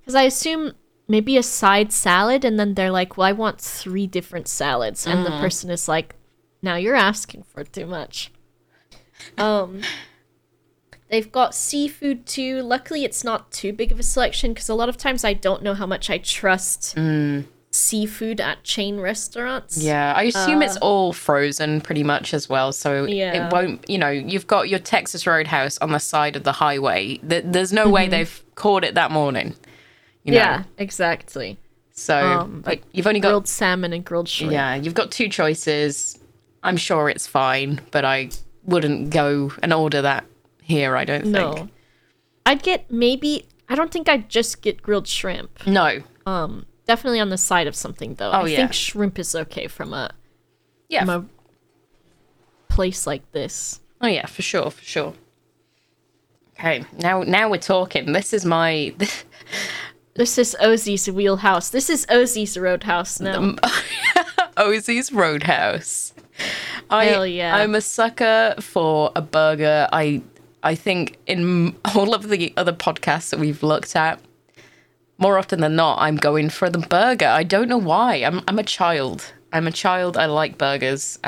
Because I assume maybe a side salad, and then they're like, well, I want 3 different salads. And the person is like, now you're asking for too much. They've got seafood too. Luckily, it's not too big of a selection, because a lot of times I don't know how much I trust seafood at chain restaurants. Yeah, I assume it's all frozen pretty much as well. So it won't, you know, you've got your Texas Roadhouse on the side of the highway. There's no way they've caught it that morning. You know? Yeah, exactly. So like you've only got grilled salmon and grilled shrimp. Yeah, you've got 2 choices. I'm sure it's fine, but I wouldn't go and order that here, I don't think. I'd get maybe, I don't think I'd just get grilled shrimp. No. Definitely on the side of something, though. I think shrimp is okay from a place like this. Oh, yeah, for sure, for sure. Okay, now we're talking. This is Ozzy's wheelhouse. This is Ozzy's Roadhouse now. Ozzy's Roadhouse. Hell yeah. I'm a sucker for a burger. I think in all of the other podcasts that we've looked at, more often than not, I'm going for the burger. I don't know why. I'm a child. I like burgers.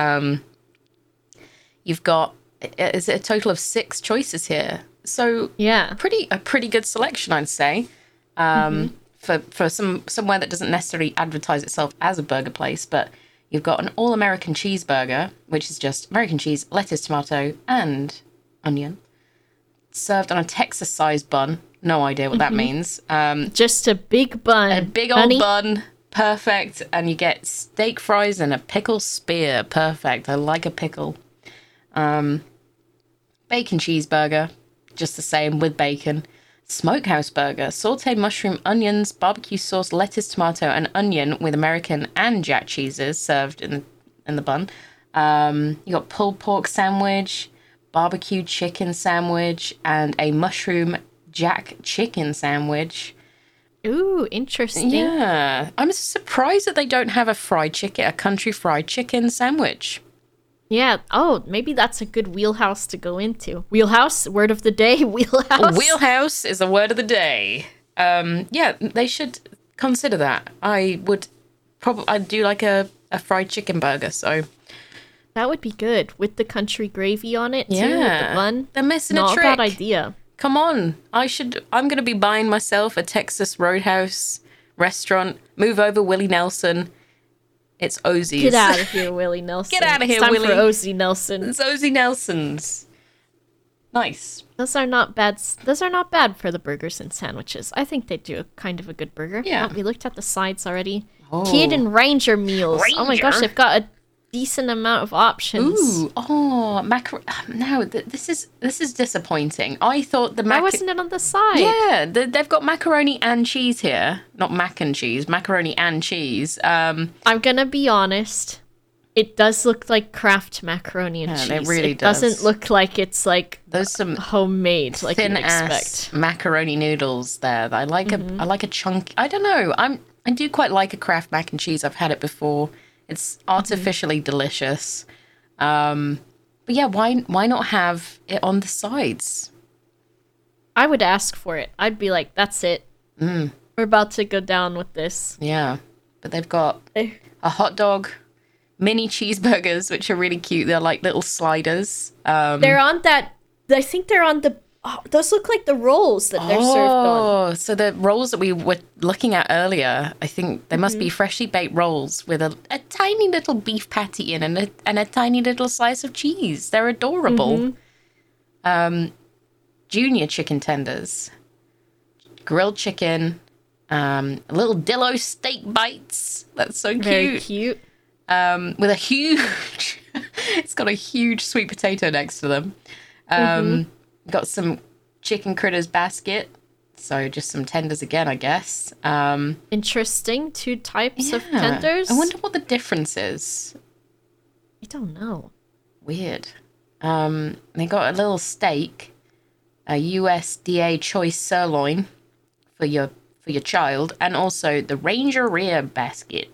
You've got, is it a total of 6 choices here? So yeah, a pretty good selection, I'd say, for somewhere that doesn't necessarily advertise itself as a burger place, but. You've got an all-American cheeseburger, which is just American cheese, lettuce, tomato, and onion, served on a Texas-sized bun. No idea what that means. Just a big bun. A big old bun. Perfect. And you get steak fries and a pickle spear. Perfect. I like a pickle. Bacon cheeseburger, just the same with bacon. Smokehouse burger, sauteed mushroom, onions, barbecue sauce, lettuce, tomato, and onion with American and jack cheeses served in the bun. You got pulled pork sandwich, barbecue chicken sandwich, and a mushroom jack chicken sandwich. Ooh, interesting. Yeah, I'm surprised that they don't have a country fried chicken sandwich. Yeah. Oh, maybe that's a good wheelhouse to go into. Wheelhouse, word of the day, wheelhouse. Wheelhouse is the word of the day. Yeah, they should consider that. I'd do like a fried chicken burger, so. That would be good, with the country gravy on it, too, with the bun. They're missing a trick. Not a bad idea. Come on, I'm going to be buying myself a Texas Roadhouse restaurant, move over Willie Nelson. It's Ozzy's. Get out of here, Willie Nelson. Get out of here, Willie. It's time for Ozzy Nelson. It's Ozzy Nelson's. Nice. Those are not bad for the burgers and sandwiches. I think they do kind of a good burger. Yeah. Oh, we looked at the sides already. Oh. Kid and Ranger meals. Ranger? Oh my gosh, they've got a decent amount of options. Ooh. Oh, no, this is disappointing. I thought why wasn't it on the side? Yeah, they've got macaroni and cheese here. Not mac and cheese, macaroni and cheese. I'm gonna be honest. It does look like Kraft macaroni and cheese. It really does. It doesn't look like it's like there's some homemade, like you'd expect. Macaroni noodles there. I like a chunk. I don't know. I do quite like a Kraft mac and cheese. I've had it before. It's artificially delicious. But yeah, why not have it on the sides? I would ask for it. I'd be like, that's it. We're about to go down with this. Yeah, but they've got a hot dog, mini cheeseburgers, which are really cute. They're like little sliders. I think they're on the... Oh, those look like the rolls that they're served on. Oh, so the rolls that we were looking at earlier, I think they must be freshly baked rolls with a tiny little beef patty in and a tiny little slice of cheese. They're adorable. Junior chicken tenders, grilled chicken, little Dillo steak bites. That's so cute. Very cute. With a huge... it's got a huge sweet potato next to them. Got some Chicken Critters basket, so just some tenders again, I guess. Interesting, 2 types of tenders. I wonder what the difference is. I don't know. Weird. They got a little steak, a USDA choice sirloin for your child, and also the Ranger Rear basket.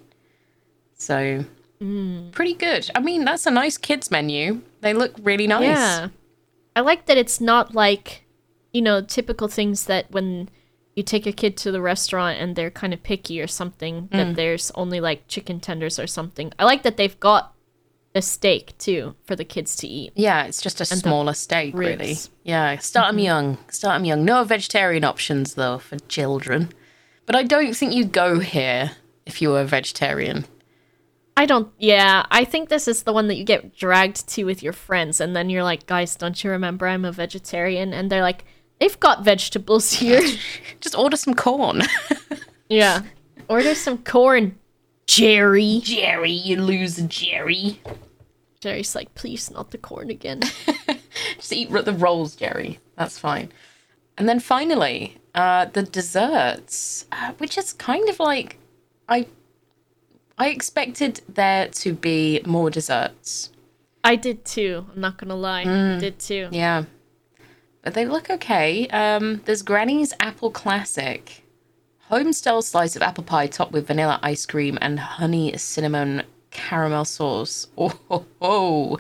So pretty good. I mean, that's a nice kids menu. They look really nice. Yeah. I like that it's not like, you know, typical things that when you take a kid to the restaurant and they're kind of picky or something, that there's only like chicken tenders or something. I like that they've got a steak too for the kids to eat. Yeah, it's just a smaller steak, ribs. Really. Yeah, start them young. Start them young. No vegetarian options though for children. But I don't think you'd go here if you were a vegetarian. I think this is the one that you get dragged to with your friends, and then you're like, guys, don't you remember I'm a vegetarian? And they're like, they've got vegetables here. Just order some corn. Yeah. Order some corn, Jerry. Jerry, you loser, Jerry. Jerry's like, please, not the corn again. Just eat the rolls, Jerry. That's fine. And then finally, the desserts, which is kind of like... I expected there to be more desserts. I did too. I'm not going to lie. I did too. Yeah. But they look okay. There's Granny's Apple Classic. Home-style slice of apple pie topped with vanilla ice cream and honey cinnamon caramel sauce. Oh,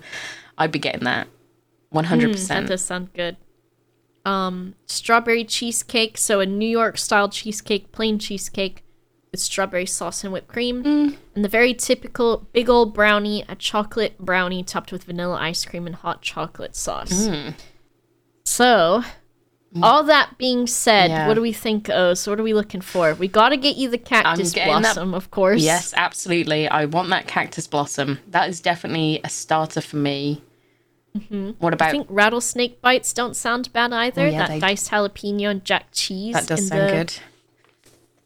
I'd be getting that. 100%. That does sound good. Strawberry cheesecake. So a New York-style cheesecake, plain cheesecake. With strawberry sauce and whipped cream, and the very typical big old brownie, a chocolate brownie topped with vanilla ice cream and hot chocolate sauce. So, all that being said, what do we think, O's? What are we looking for? We got to get you the Cactus Blossom, of course. Yes, absolutely. I want that Cactus Blossom. That is definitely a starter for me. What about... I think Rattlesnake Bites don't sound bad either. Oh, yeah, that diced jalapeno and jack cheese. That does sound good.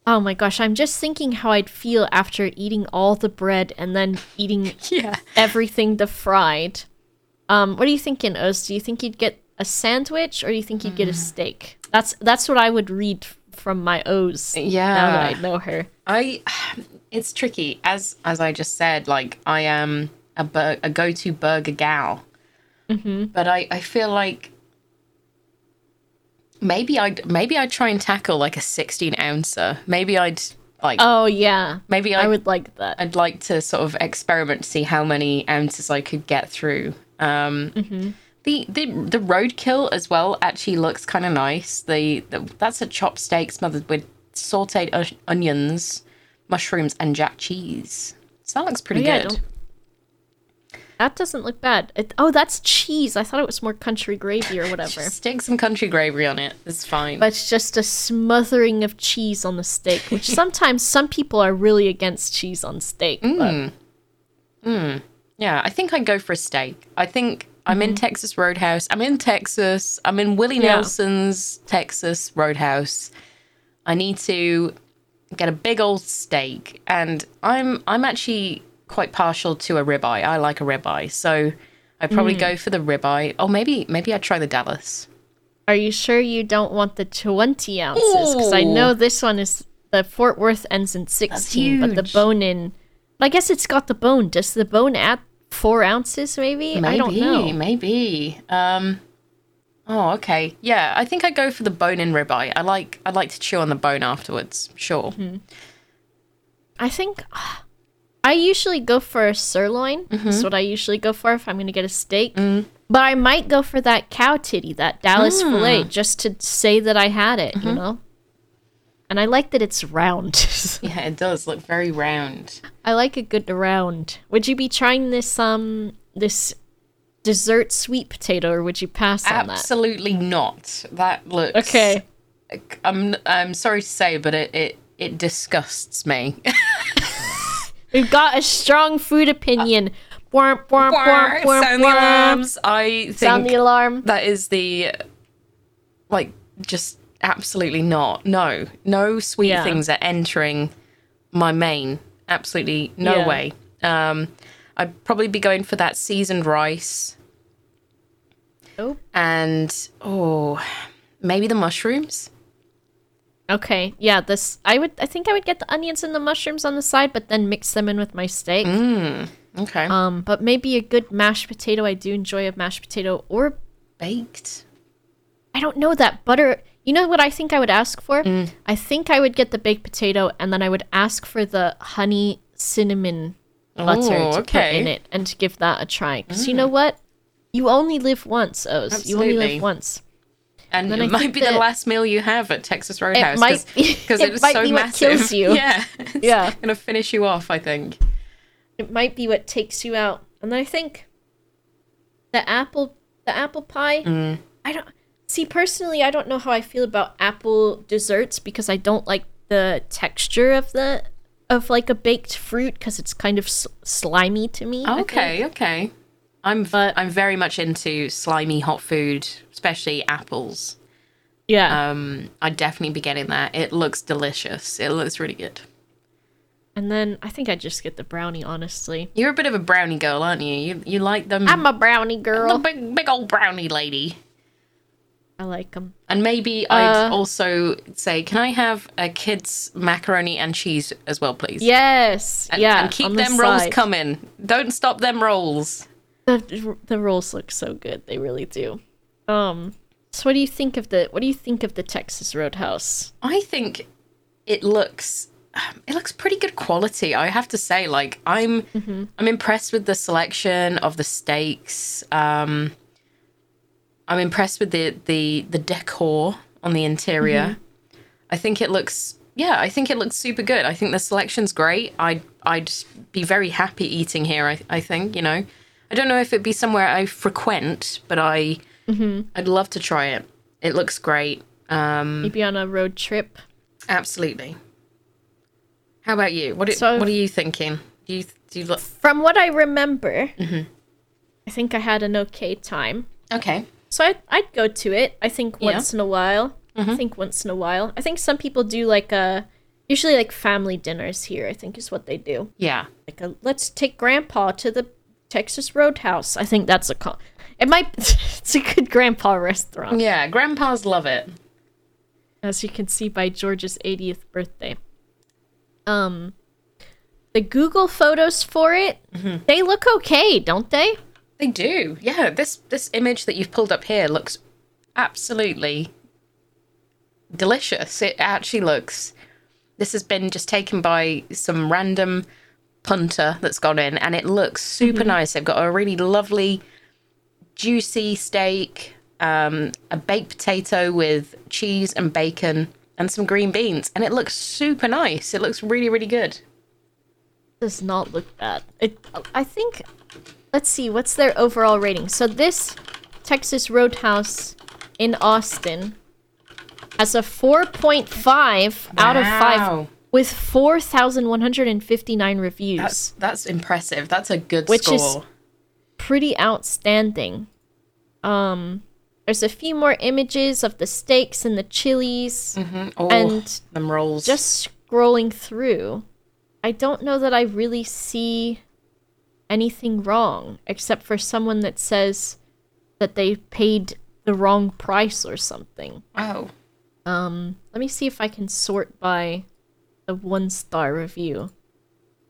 Oh my gosh, I'm just thinking how I'd feel after eating all the bread and then eating everything the fried. What are you thinking, Oz? Do you think you'd get a sandwich or do you think you'd get a steak? That's what I would read from my Oz. Yeah. Now that I know her. It's tricky. As I just said, like I am a go-to burger gal. But I feel like Maybe I'd try and tackle like a 16-ouncer. Maybe I'd like... Oh, yeah. Maybe I would like that. I'd like to sort of experiment to see how many ounces I could get through. The roadkill as well actually looks kind of nice. That's a chopped steak smothered with sautéed onions, mushrooms, and jack cheese. So that looks pretty good. That doesn't look bad. That's cheese. I thought it was more country gravy or whatever. Just stick some country gravy on it. It's fine. But it's just a smothering of cheese on the steak, which sometimes some people are really against cheese on steak. Yeah, I think I'd go for a steak. I think I'm in Texas Roadhouse. I'm in Texas. I'm in Willie Nelson's Texas Roadhouse. I need to get a big old steak. And I'm actually... quite partial to a ribeye. I like a ribeye, so I probably go for the ribeye. Or maybe I'd try the Dallas. Are you sure you don't want the 20 ounces? Because I know this one is the Fort Worth ends in 16, but the bone in. I guess it's got the bone. Does the bone add 4 ounces? Maybe I don't know. Maybe. Oh, okay. Yeah, I think I go for the bone in ribeye. I like to chew on the bone afterwards. Sure. I think. I usually go for a sirloin. That's what I usually go for if I'm going to get a steak. But I might go for that cow titty, that Dallas filet, just to say that I had it, you know? And I like that it's round. Yeah, it does look very round. I like a good round. Would you be trying this this dessert sweet potato, or would you pass on that? Absolutely not. That looks... Okay. I'm sorry to say, but it disgusts me. We've got a strong food opinion. Sound the alarms. Sound the alarm. That is the, just absolutely not. No sweet things are entering my mane. Absolutely no way. I'd probably be going for that seasoned rice. Oh. And, maybe the mushrooms. Okay, yeah, I think I would get the onions and the mushrooms on the side, but then mix them in with my steak. Okay. But maybe a good mashed potato. I do enjoy a mashed potato or baked. I don't know that butter. You know what I think I would ask for? I think I would get the baked potato, and then I would ask for the honey cinnamon butter to put in it and to give that a try. Because you know what? You only live once, Oz. Absolutely. You only live once. And it might be the last meal you have at Texas Roadhouse because it was so massive. It might be what kills you. Yeah. It's going to finish you off, I think. It might be what takes you out. And I think the apple pie, I don't... See, personally, I don't know how I feel about apple desserts because I don't like the texture of like a baked fruit because it's kind of slimy to me. Okay. I'm very much into slimy hot food, especially apples. Yeah. I'd definitely be getting that. It looks delicious. It looks really good. And then I think I just get the brownie, honestly. You're a bit of a brownie girl, aren't you? You like them. I'm a brownie girl. I'm a big old brownie lady. I like them. And maybe I'd also say, can I have a kid's macaroni and cheese as well, please? Yes. And keep them rolls coming. Don't stop them rolls. The rolls look so good. They really do. So what do you think of the Texas Roadhouse? I think it looks pretty good quality. I have to say, like, I'm impressed with the selection of the steaks. I'm impressed with the decor on the interior. Mm-hmm. I think it looks super good. I think the selection's great. I'd be very happy eating here. I think, you know, I don't know if it'd be somewhere I frequent, but I'd love to try it. It looks great. Maybe on a road trip. Absolutely. How about you? What are you thinking? Do you from what I remember, I think I had an okay time. Okay. So I'd go to it, I think, once in a while. I think some people do, like, usually, like, family dinners here, I think is what they do. Yeah. Like, let's take Grandpa to the Texas Roadhouse. I think that's it's a good Grandpa restaurant. Yeah, Grandpas love it. As you can see by George's 80th birthday. The Google photos for it, they look okay, don't they? They do, yeah. This image that you've pulled up here looks absolutely delicious. It actually looks... This has been just taken by some random punter that's gone in, and it looks super nice. They've got a really lovely, juicy steak, a baked potato with cheese and bacon, and some green beans, and it looks super nice. It looks really, really good. It does not look bad. I think... Let's see, what's their overall rating? So this Texas Roadhouse in Austin has a 4.5 out of 5 with 4,159 reviews. That's impressive. That's a good score. Which is pretty outstanding. There's a few more images of the steaks and the chilies and them rolls. Just scrolling through, I don't know that I really see anything wrong, except for someone that says that they paid the wrong price or something. Wow. Let me see if I can sort by the 1-star review.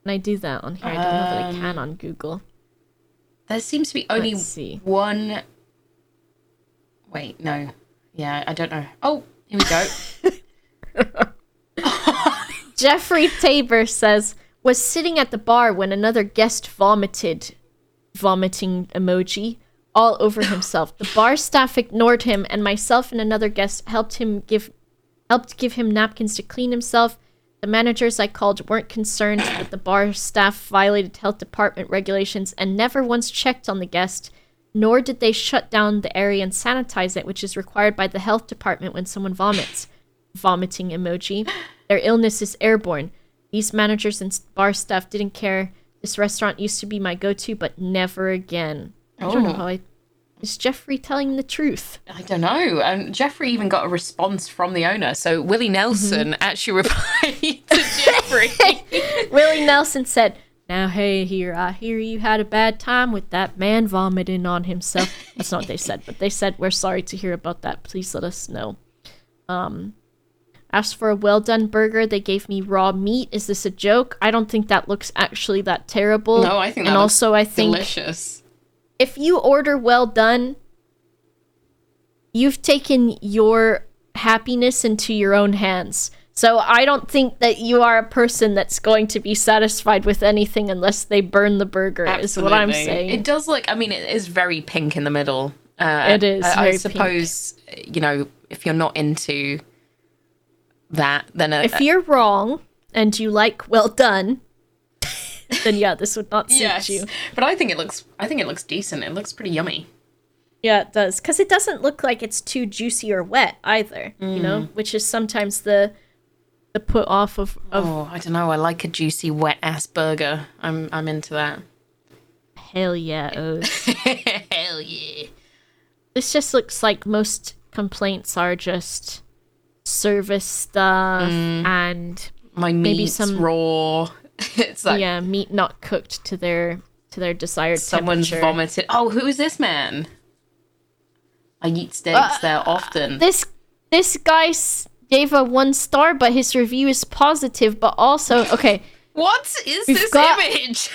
Can I do that on here? I don't know that I can on Google. There seems to be only one... Wait, no. Yeah, I don't know. Oh, here we go. Jeffrey Tabor says... was sitting at the bar when another guest vomited, vomiting emoji, all over himself. The bar staff ignored him, and myself and another guest helped give him napkins to clean himself. The managers I called weren't concerned that the bar staff violated health department regulations and never once checked on the guest, nor did they shut down the area and sanitize it, which is required by the health department when someone vomits. Vomiting emoji. Their illness is airborne. These managers and bar staff didn't care. This restaurant used to be my go-to, but never again. I don't know how Is Jeffrey telling the truth? I don't know. Jeffrey even got a response from the owner. So Willie Nelson actually replied to Jeffrey. Willie Nelson said, "Now, hey, here, I hear you had a bad time with that man vomiting on himself." That's not what they said, but they said, "We're sorry to hear about that. Please let us know." Asked for a well-done burger. They gave me raw meat. Is this a joke? I don't think that looks actually that terrible. No, I think that looks delicious. If you order well done, you've taken your happiness into your own hands. So I don't think that you are a person that's going to be satisfied with anything unless they burn the burger, is what I'm saying. It does look... I mean, it is very pink in the middle. It is. I suppose, pink. You know, if you're not into that, then... If you're wrong and you like well done, then yeah, this would not suit you. But I think it looks decent. It looks pretty yummy. Yeah, it does. Because it doesn't look like it's too juicy or wet either, you know, which is sometimes the put off of... Oh, I don't know. I like a juicy, wet-ass burger. I'm into that. Hell yeah, O's. Hell yeah. This just looks like most complaints are just service stuff and my maybe some raw. It's like, yeah, meat not cooked to their desired temperature. Someone's vomited. Oh, who is this man? I eat steaks there often. This guy gave a 1 star, but his review is positive. But also, okay. What is this image?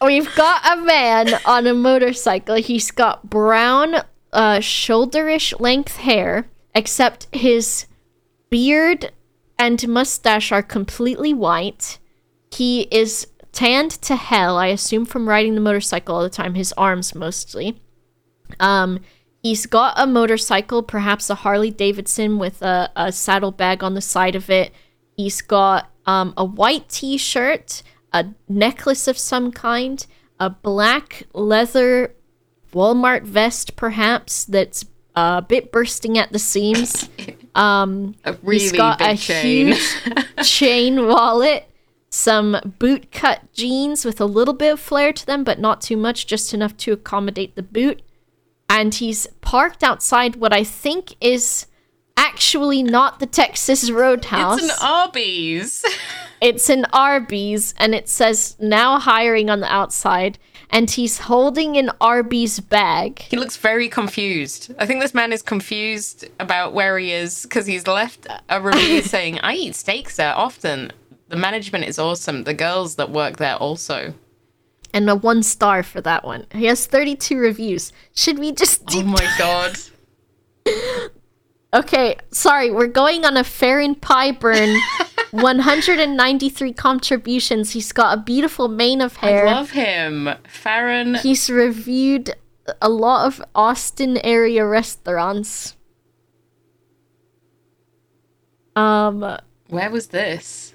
We've got a man on a motorcycle. He's got brown, shoulderish length hair, except his beard and mustache are completely white. He is tanned to hell, I assume from riding the motorcycle all the time. His arms mostly. He's got a motorcycle, perhaps a Harley Davidson with a saddlebag on the side of it. He's got a white t-shirt, a necklace of some kind, a black leather Walmart vest, perhaps, that's a bit bursting at the seams. A really he's got big a chain. Huge chain wallet, some bootcut jeans with a little bit of flair to them, but not too much, just enough to accommodate the boot. And he's parked outside what I think is actually not the Texas Roadhouse. It's an Arby's. It's an Arby's, and it says now hiring on the outside. And he's holding an Arby's bag. He looks very confused. I think this man is confused about where he is because he's left a review saying, I eat steaks there often. The management is awesome. The girls that work there also. And a 1 star for that one. He has 32 reviews. Should we just do... Oh my god. Okay, sorry. We're going on a Farron Pyburn. 193 contributions. He's got a beautiful mane of hair. I love him. Farron. He's reviewed a lot of Austin area restaurants. Where was this?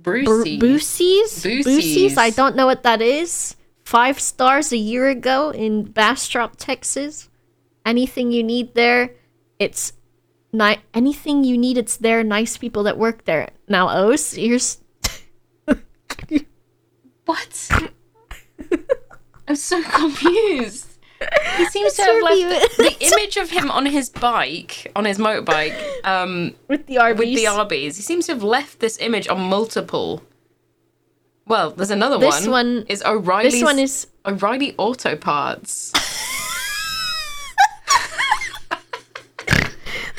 Boosie's? I don't know what that is. 5 stars a year ago in Bastrop, Texas. Anything you need there, it's anything you need, it's there. Nice people that work there. Now, O's, here's... What? I'm so confused. He seems to have left the image of him on his bike, on his motorbike, with the Arby's. He seems to have left this image on multiple. Well, there's another one. This one is O'Reilly Auto Parts.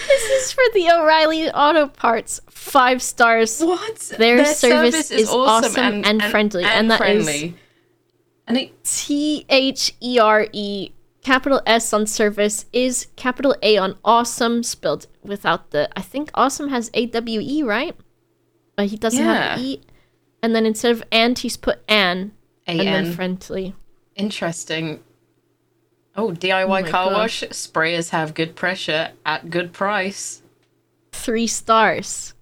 This is for the O'Reilly Auto Parts. 5 stars. What? Their service is awesome and friendly. And that friendly. Is. And it THERE, capital S on service, is capital A on awesome, spelled without the... I think awesome has AWE, right? But he doesn't have an E. And then instead of and, he's put an. A-N. And then friendly. Interesting. Oh, DIY car wash. Sprayers have good pressure at good price. 3 stars.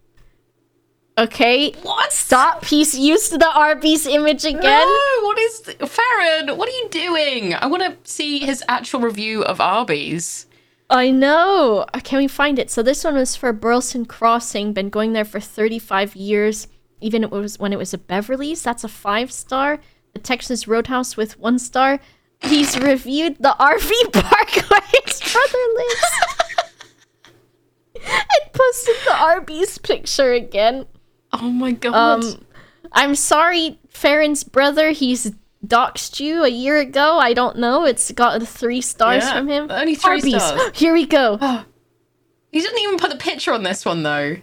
Okay. What? Stop. He's used the Arby's image again. No, what is... Farron, what are you doing? I want to see his actual review of Arby's. I know. Can we find it? So this one was for Burleson Crossing. Been going there for 35 years. Even when it was a Beverly's. That's a 5 star. The Texas Roadhouse with 1 star. He's reviewed the RV park where his brother lives. And posted the Arby's picture again. Oh my god. I'm sorry, Farron's brother, he's doxed you a year ago. I don't know. It's got 3 stars from him. Only 3 stars. Here we go. Oh. He didn't even put the picture on this one, though.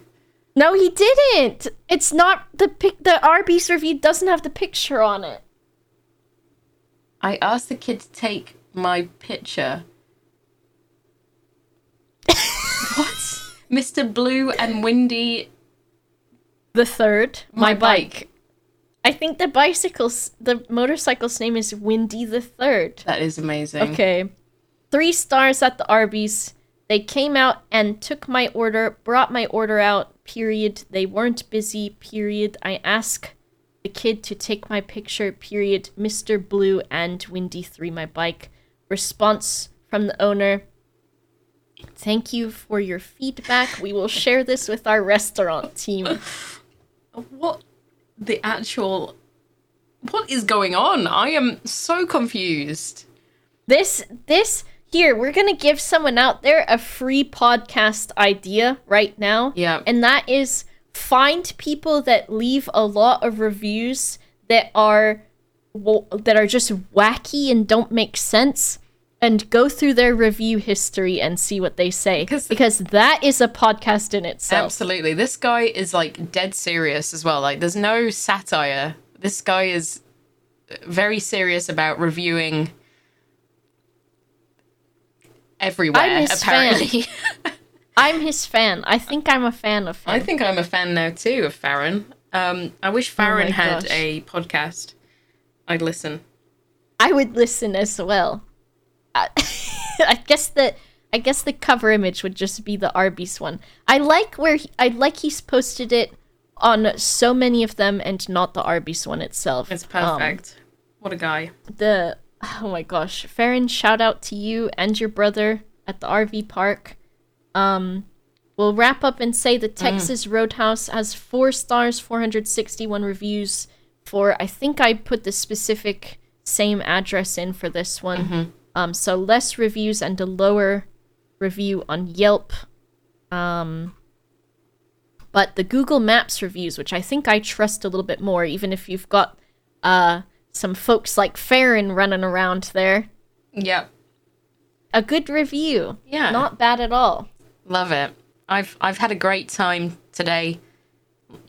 No, he didn't. It's not the Arby's review doesn't have the picture on it. I asked the kid to take my picture. What? Mr. Blue and Windy... The third, my bike. I think the motorcycle's name is Windy the Third. That is amazing. Okay. 3 stars at the Arby's. They came out and took my order, brought my order out, period. They weren't busy, period. I asked the kid to take my picture, period. Mr. Blue and Windy 3, my bike. Response from the owner: thank you for your feedback. We will share this with our restaurant team. What is going on? I am so confused. Here, we're going to give someone out there a free podcast idea right now. Yeah. And that is, find people that leave a lot of reviews that are just wacky and don't make sense, and go through their review history and see what they say. Because that is a podcast in itself. Absolutely. This guy is like dead serious as well. Like, there's no satire. This guy is very serious about reviewing everywhere, apparently. I'm his fan. I think I'm a fan of him. I think I'm a fan now too of Farron. I wish Farron had a podcast. I'd listen. I would listen as well. I guess the cover image would just be the Arby's one. He's posted it on so many of them and not the Arby's one itself. It's perfect. What a guy. Oh my gosh. Farron, shout out to you and your brother at the RV park. We'll wrap up and say the Texas Roadhouse has 4 stars, 461 reviews for, I think I put the specific same address in for this one. Mm-hmm. So less reviews and a lower review on Yelp. But the Google Maps reviews, which I think I trust a little bit more, even if you've got some folks like Farron running around there. Yep. A good review. Yeah. Not bad at all. Love it. I've had a great time today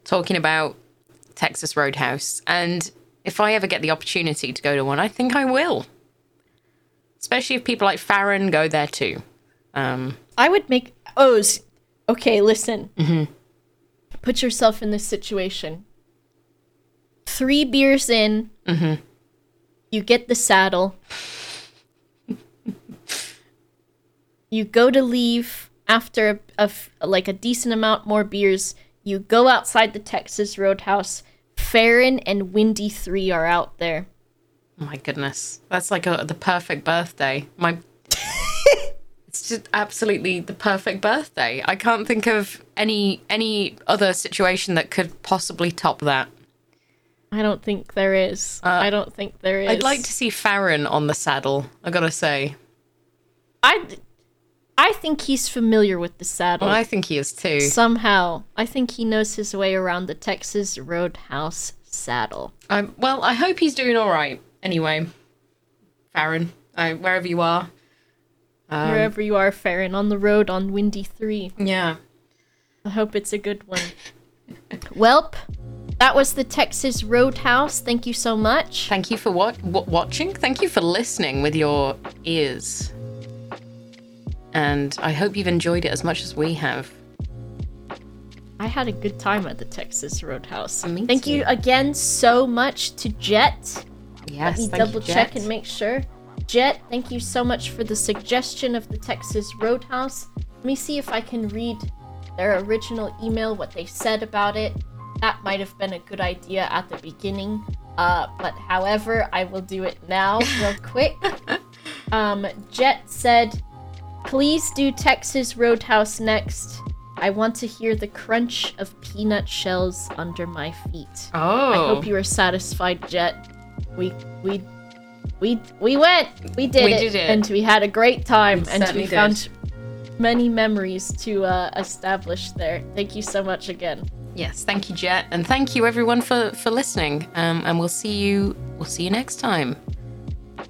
talking about Texas Roadhouse. And if I ever get the opportunity to go to one, I think I will. Especially if people like Farron go there too. I would make... Okay, listen. Mm-hmm. Put yourself in this situation. 3 beers in, mm-hmm. You get the saddle. You go to leave after a decent amount more beers. You go outside the Texas Roadhouse. Farron and Windy 3 are out there. Oh my goodness, that's like the perfect birthday. It's just absolutely the perfect birthday. I can't think of any other situation that could possibly top that. I don't think there is. I'd like to see Farron on the saddle, I gotta say. I think he's familiar with the saddle. Well, I think he is too. Somehow. I think he knows his way around the Texas Roadhouse saddle. I hope he's doing all right. Anyway, Farron, wherever you are. Wherever you are, Farron, on the road on Windy 3. Yeah. I hope it's a good one. Welp. That was the Texas Roadhouse. Thank you so much. Thank you for watching. Thank you for listening with your ears. And I hope you've enjoyed it as much as we have. I had a good time at the Texas Roadhouse. Thank you again so much to Jet. Yes, let me double check and make sure. Jet, thank you so much for the suggestion of the Texas Roadhouse. Let me see if I can read their original email, what they said about it. That might have been a good idea at the beginning, but however, I will do it now real quick. Jet said, please do Texas Roadhouse next. I want to hear the crunch of peanut shells under my feet. Oh. I hope you are satisfied, Jet. We did it, and we had a great time, found many memories to establish there. Thank you so much again. Yes, thank you, Jet, and thank you everyone for listening. And we'll see you next time.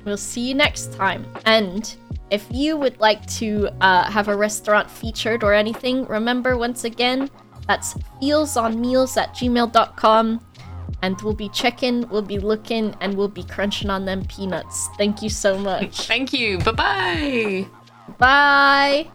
We'll see you next time. And if you would like to have a restaurant featured or anything, remember once again, that's feelsonmeals@gmail.com, and we'll be checking, we'll be looking, and we'll be crunching on them peanuts. Thank you so much. Thank you. Bye-bye. Bye.